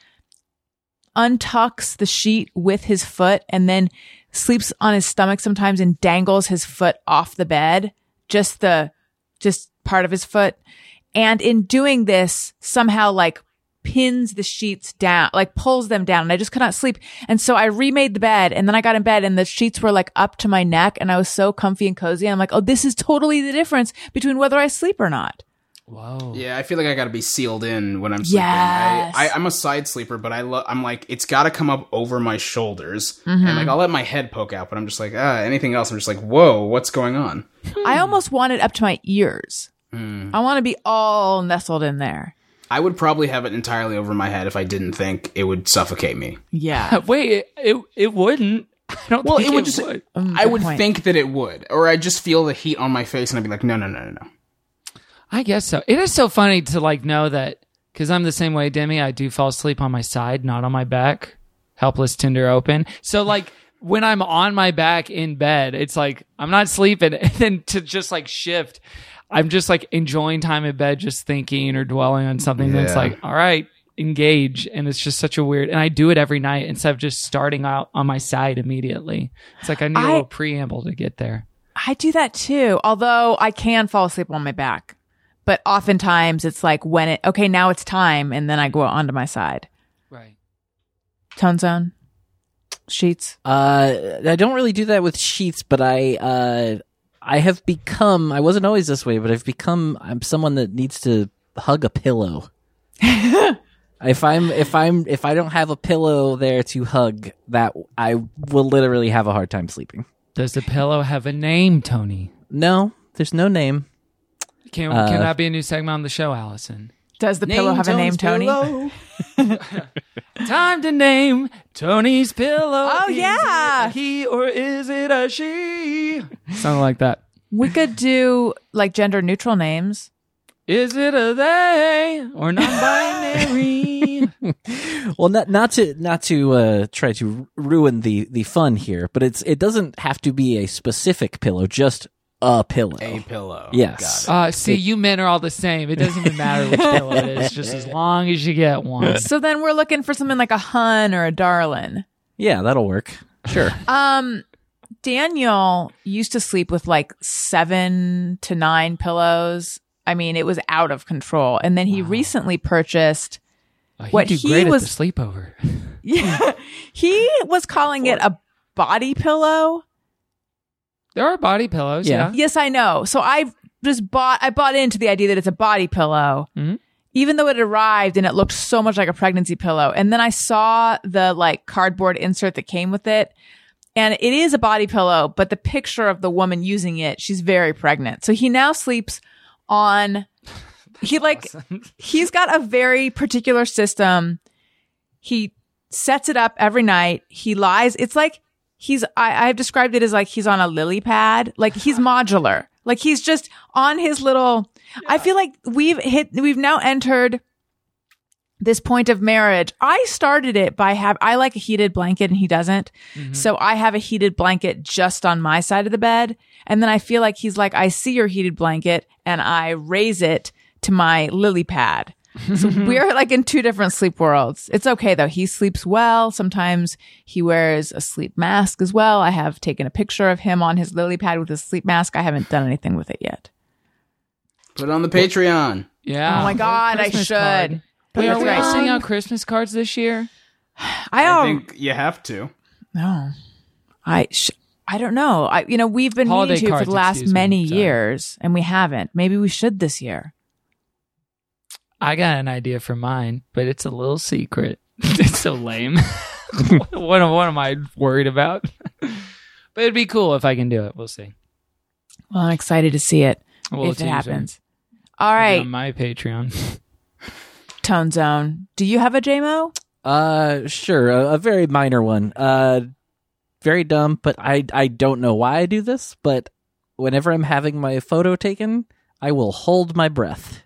untucks the sheet with his foot and then sleeps on his stomach sometimes and dangles his foot off the bed, just part of his foot. And in doing this, somehow like pins the sheets down, like pulls them down, and I just could not sleep. And so I remade the bed, and then I got in bed and the sheets were like up to my neck, and I was so comfy and cozy. And I'm like, oh, this is totally the difference between whether I sleep or not. Wow. Yeah, I feel like I got to be sealed in when I'm sleeping. Yes. I'm a side sleeper, but I'm like, it's got to come up over my shoulders. Mm-hmm. And like, I'll let my head poke out, but I'm just like, anything else, I'm just like, whoa, what's going on? I almost want it up to my ears. Mm. I want to be all nestled in there. I would probably have it entirely over my head if I didn't think it would suffocate me. Yeah. Wait, it wouldn't. I don't think it would. I would think that it would. Or I just feel the heat on my face and I'd be like, no. I guess so. It is so funny to like know that, because I'm the same way, Demi. I do fall asleep on my side, not on my back. Helpless Tinder open. So like when I'm on my back in bed, it's like I'm not sleeping. And then to just like shift, I'm just like enjoying time in bed, just thinking or dwelling on something that's like, all right, engage. And it's just such a weird, and I do it every night instead of just starting out on my side immediately. It's like I need a little preamble to get there. I do that too. Although I can fall asleep on my back, but oftentimes it's like now it's time. And then I go onto my side. Right. Tone zone sheets. I don't really do that with sheets, but I have become, I wasn't always this way, but I'm someone that needs to hug a pillow. If I don't have a pillow there to hug, that I will literally have a hard time sleeping. Does the pillow have a name, Tony? No, there's no name. Can that be a new segment on the show, Allison? Does the pillow have a name, Tony? Time to name Tony's pillow. Oh, yeah. Is it a he or is it a she? Something like that. We could do like gender neutral names. Is it a they or non-binary? Well, not to try to ruin the fun here, but it doesn't have to be a specific pillow, just a pillow. A pillow. Yes. You men are all the same. It doesn't even matter which pillow it is, just as long as you get one. So then we're looking for something like a hun or a darlin'. Yeah, that'll work. Sure. Daniel used to sleep with like 7 to 9 pillows. I mean, it was out of control. And then he recently purchased at the sleepover. Yeah. He was calling it a body pillow. There are body pillows, yeah. Yes, I know. So I bought into the idea that it's a body pillow, mm-hmm. even though it arrived and it looked so much like a pregnancy pillow. And then I saw the like cardboard insert that came with it. And it is a body pillow, but the picture of the woman using it, she's very pregnant. So he now sleeps on, he's got a very particular system. He sets it up every night. He lies. It's like, I've described it as like he's on a lily pad. Like he's modular. Like he's just on his little, I feel like we've now entered this point of marriage. I started it by I like a heated blanket and he doesn't. Mm-hmm. So I have a heated blanket just on my side of the bed. And then I feel like he's like, I see your heated blanket, and I raise it to my lily pad. So we're like in two different sleep worlds. It's okay though. He sleeps well. Sometimes he wears a sleep mask as well. I have taken a picture of him on his lily pad with his sleep mask. I haven't done anything with it yet. Put it on the Patreon. Yeah. Oh my God, Christmas I should. Wait, are we sending out Christmas cards this year? I think you have to. No. I don't know. We've been holiday meaning to cards, for the last many years, and we haven't. Maybe we should this year. I got an idea for mine, but it's a little secret. It's so lame. What am I worried about? But it'd be cool if I can do it. We'll see. Well, I'm excited to see it if it happens. All right. On my Patreon. Tone Zone. Do you have a JMO? Sure. A very minor one. Very dumb, but I don't know why I do this, but whenever I'm having my photo taken, I will hold my breath.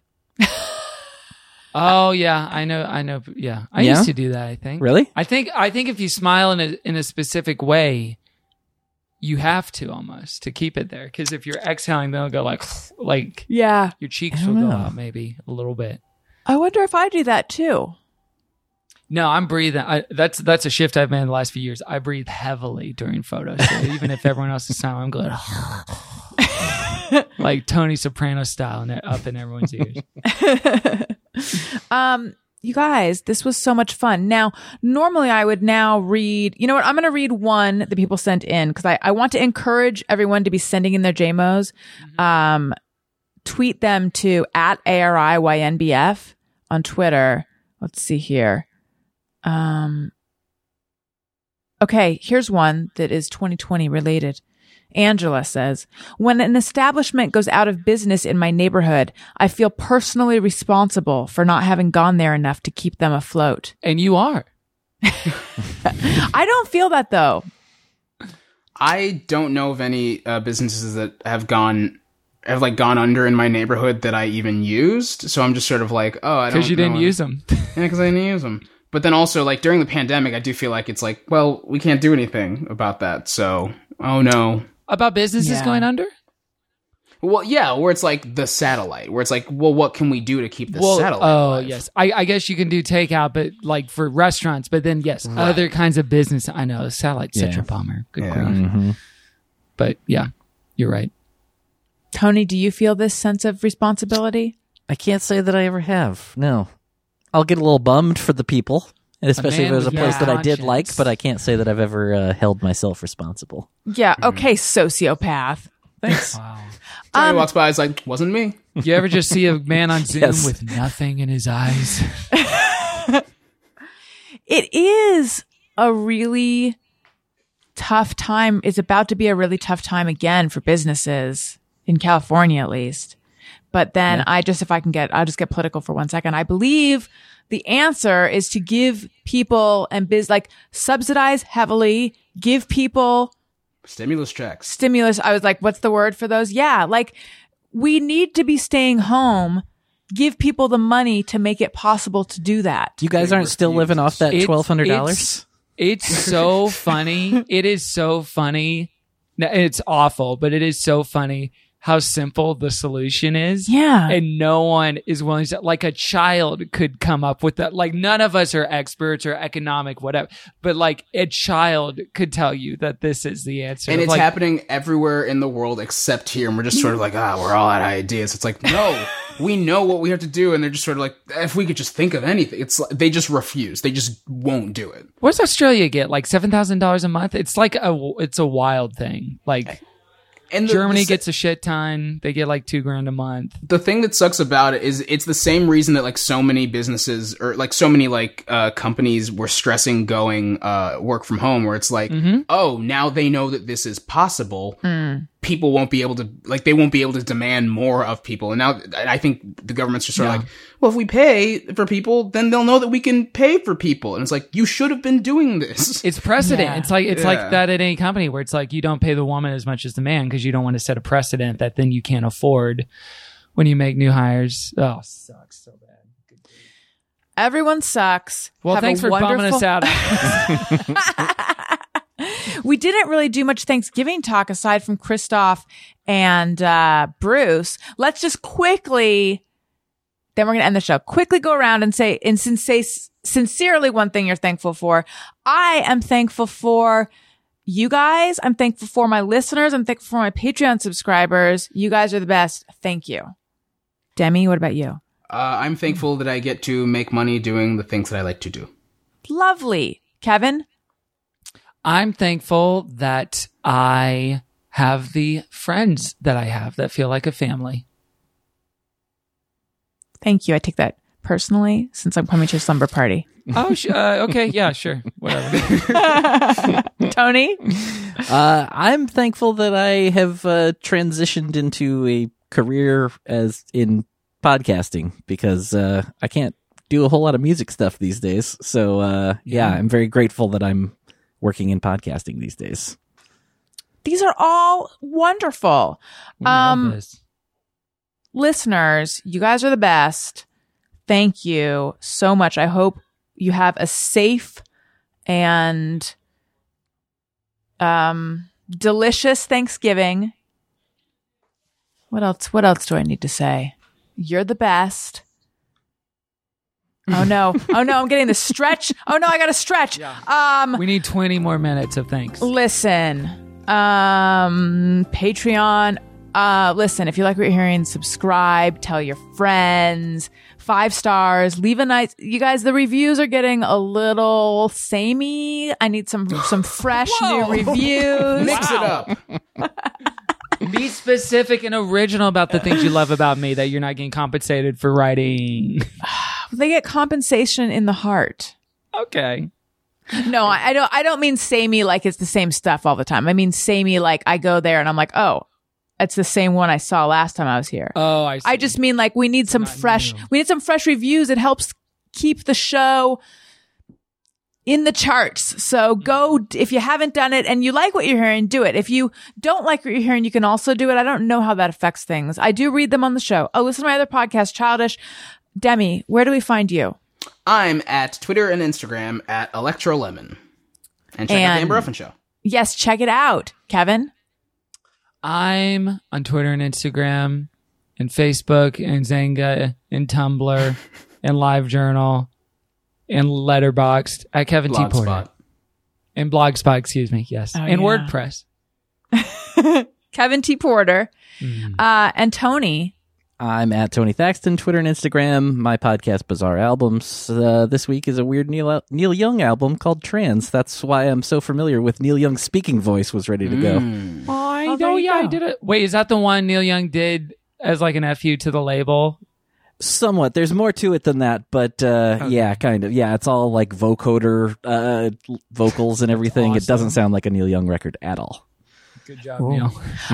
Oh yeah, I know. Yeah, I used to do that. I think. Really? I think if you smile in a specific way, you have to almost to keep it there. Because if you're exhaling, they'll go like yeah, your cheeks will go out maybe a little bit. I wonder if I do that too. No, I'm breathing. That's a shift I've made in the last few years. I breathe heavily during photos. So even if everyone else is silent, I'm going like Tony Soprano style and up in everyone's ears. You guys, this was so much fun. Now, normally I would now read, you know what? I'm going to read one that people sent in because I want to encourage everyone to be sending in their JMOs. Mm-hmm. Tweet them to @ARIYNBF on Twitter. Let's see here. Okay, here's one that is 2020 related. Angela says, when an establishment goes out of business in my neighborhood, I feel personally responsible for not having gone there enough to keep them afloat. And you are. I don't feel that, though. I don't know of any businesses that have gone under in my neighborhood that I even used. So I'm just sort of like, oh, I don't know. Because you didn't use them. Yeah, because I didn't use them. But then also, like, during the pandemic, I do feel like it's like, well, we can't do anything about that. So, oh, no. About businesses going under? Well, yeah, where it's like the satellite, where it's like, well, what can we do to keep the satellite alive? Oh, yes. I guess you can do takeout, but like for restaurants, but then, yes, right. Other kinds of business. I know, satellite's such a bummer. Good grief. Mm-hmm. But yeah, you're right. Tony, do you feel this sense of responsibility? I can't say that I ever have. No. I'll get a little bummed for the people. Especially if it was a place that I did like, but I can't say that I've ever held myself responsible. Yeah. Okay, sociopath. Thanks. Wow. Somebody walks by, it's like, wasn't me. You ever just see a man on Zoom with nothing in his eyes? It is a really tough time. It's about to be a really tough time again for businesses, in California at least. But then I'll just get political for one second. I believe the answer is to give people and subsidize heavily, give people stimulus checks. Stimulus. I was like, what's the word for those? Yeah. Like we need to be staying home. Give people the money to make it possible to do that. You guys aren't still living off that $1,200? It's so funny. It is so funny. It's awful, but it is so funny how simple the solution is. Yeah. And no one is willing to, like a child could come up with that. Like none of us are experts or economic, whatever, but like a child could tell you that this is the answer. And it's like, happening everywhere in the world except here. And we're just sort of like, we're all out of ideas. It's like, no, we know what we have to do. And they're just sort of like, if we could just think of anything, it's like, they just refuse. They just won't do it. What's Australia get? Like $7,000 a month? It's like it's a wild thing. Like, and Germany gets a shit ton. They get like $2,000 a month. The thing that sucks about it is it's the same reason that like so many businesses or like so many like companies were stressing going work from home, where it's like, oh, now they know that this is possible. Mm. People won't be able to demand more of people. And now I think the government's just sort of like, well, if we pay for people, then they'll know that we can pay for people. And it's like, you should have been doing this. It's precedent. Yeah. It's like that at any company where it's like you don't pay the woman as much as the man because you don't want to set a precedent that then you can't afford when you make new hires. Oh, it sucks so bad. Everyone sucks. Well, thanks for bumming us out. We didn't really do much Thanksgiving talk aside from Christoph and Bruce. Let's just quickly, then we're going to end the show, quickly go around and say sincerely one thing you're thankful for. I am thankful for you guys. I'm thankful for my listeners. I'm thankful for my Patreon subscribers. You guys are the best. Thank you. Demi, what about you? I'm thankful that I get to make money doing the things that I like to do. Lovely. Kevin? I'm thankful that I have the friends that I have that feel like a family. Thank you. I take that personally since I'm coming to your slumber party. Oh, okay. Yeah, sure. Whatever. Tony? I'm thankful that I have transitioned into a career as in podcasting because I can't do a whole lot of music stuff these days. So yeah, I'm very grateful that I'm working in podcasting these days. These are all wonderful. Listeners, you guys are the best. Thank you so much. I hope you have a safe and delicious Thanksgiving. What else do I need to say? You're the best. Oh no, I'm getting the stretch. Oh no, I got to stretch. Yeah. We need 20 more minutes of thanks. Listen, Patreon. Listen, if you like what you're hearing, subscribe, tell your friends, 5 stars, leave a nice, you guys, the reviews are getting a little samey. I need some fresh new reviews. Mix it up. Be specific and original about the things you love about me that you're not getting compensated for writing. They get compensation in the heart. Okay. No, I don't mean samey like it's the same stuff all the time. I mean samey like I go there and I'm like, oh, it's the same one I saw last time I was here. Oh, I see. I just mean like we need some fresh reviews. It helps keep the show in the charts. So go, if you haven't done it and you like what you're hearing, do it. If you don't like what you're hearing, you can also do it. I don't know how that affects things. I do read them on the show. Oh, listen to my other podcast, Childish. Demi, where do we find you? I'm at Twitter and Instagram at ElectroLemon. And check out the Amber Ruffin Show. Yes, check it out. Kevin? I'm on Twitter and Instagram and Facebook and Zanga and Tumblr and LiveJournal and Letterboxd at Kevin Blogspot. T. Porter. And Blogspot, excuse me. Yes. Oh, and WordPress. Kevin T. Porter. And Tony. I'm at Tony Thaxton, Twitter and Instagram. My podcast, Bizarre Albums. This week is a weird Neil Young album called Trans. That's why I'm so familiar with Neil Young's speaking voice was ready to go. I did it. Wait, is that the one Neil Young did as like an FU to the label? Somewhat. There's more to it than that, but yeah, kind of. Yeah, it's all like vocoder vocals and everything. Awesome. It doesn't sound like a Neil Young record at all. Good job, Neil.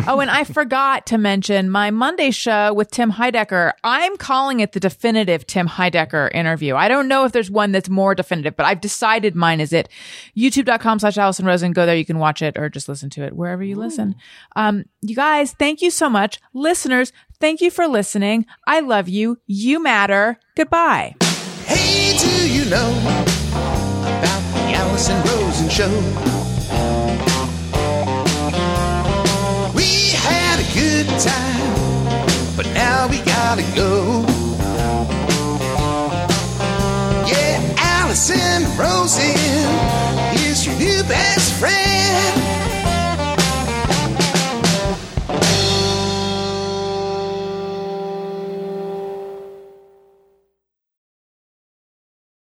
Oh, and I forgot to mention my Monday show with Tim Heidecker. I'm calling it the definitive Tim Heidecker interview. I don't know if there's one that's more definitive, but I've decided mine is it. YouTube.com/AllisonRosen. Go there. You can watch it or just listen to it wherever you listen. You guys, thank you so much. Listeners, thank you for listening. I love you. You matter. Goodbye. Hey, do you know about the Allison Rosen Show? Good time, but now we gotta go. Yeah, Allison Rosen is your new best friend.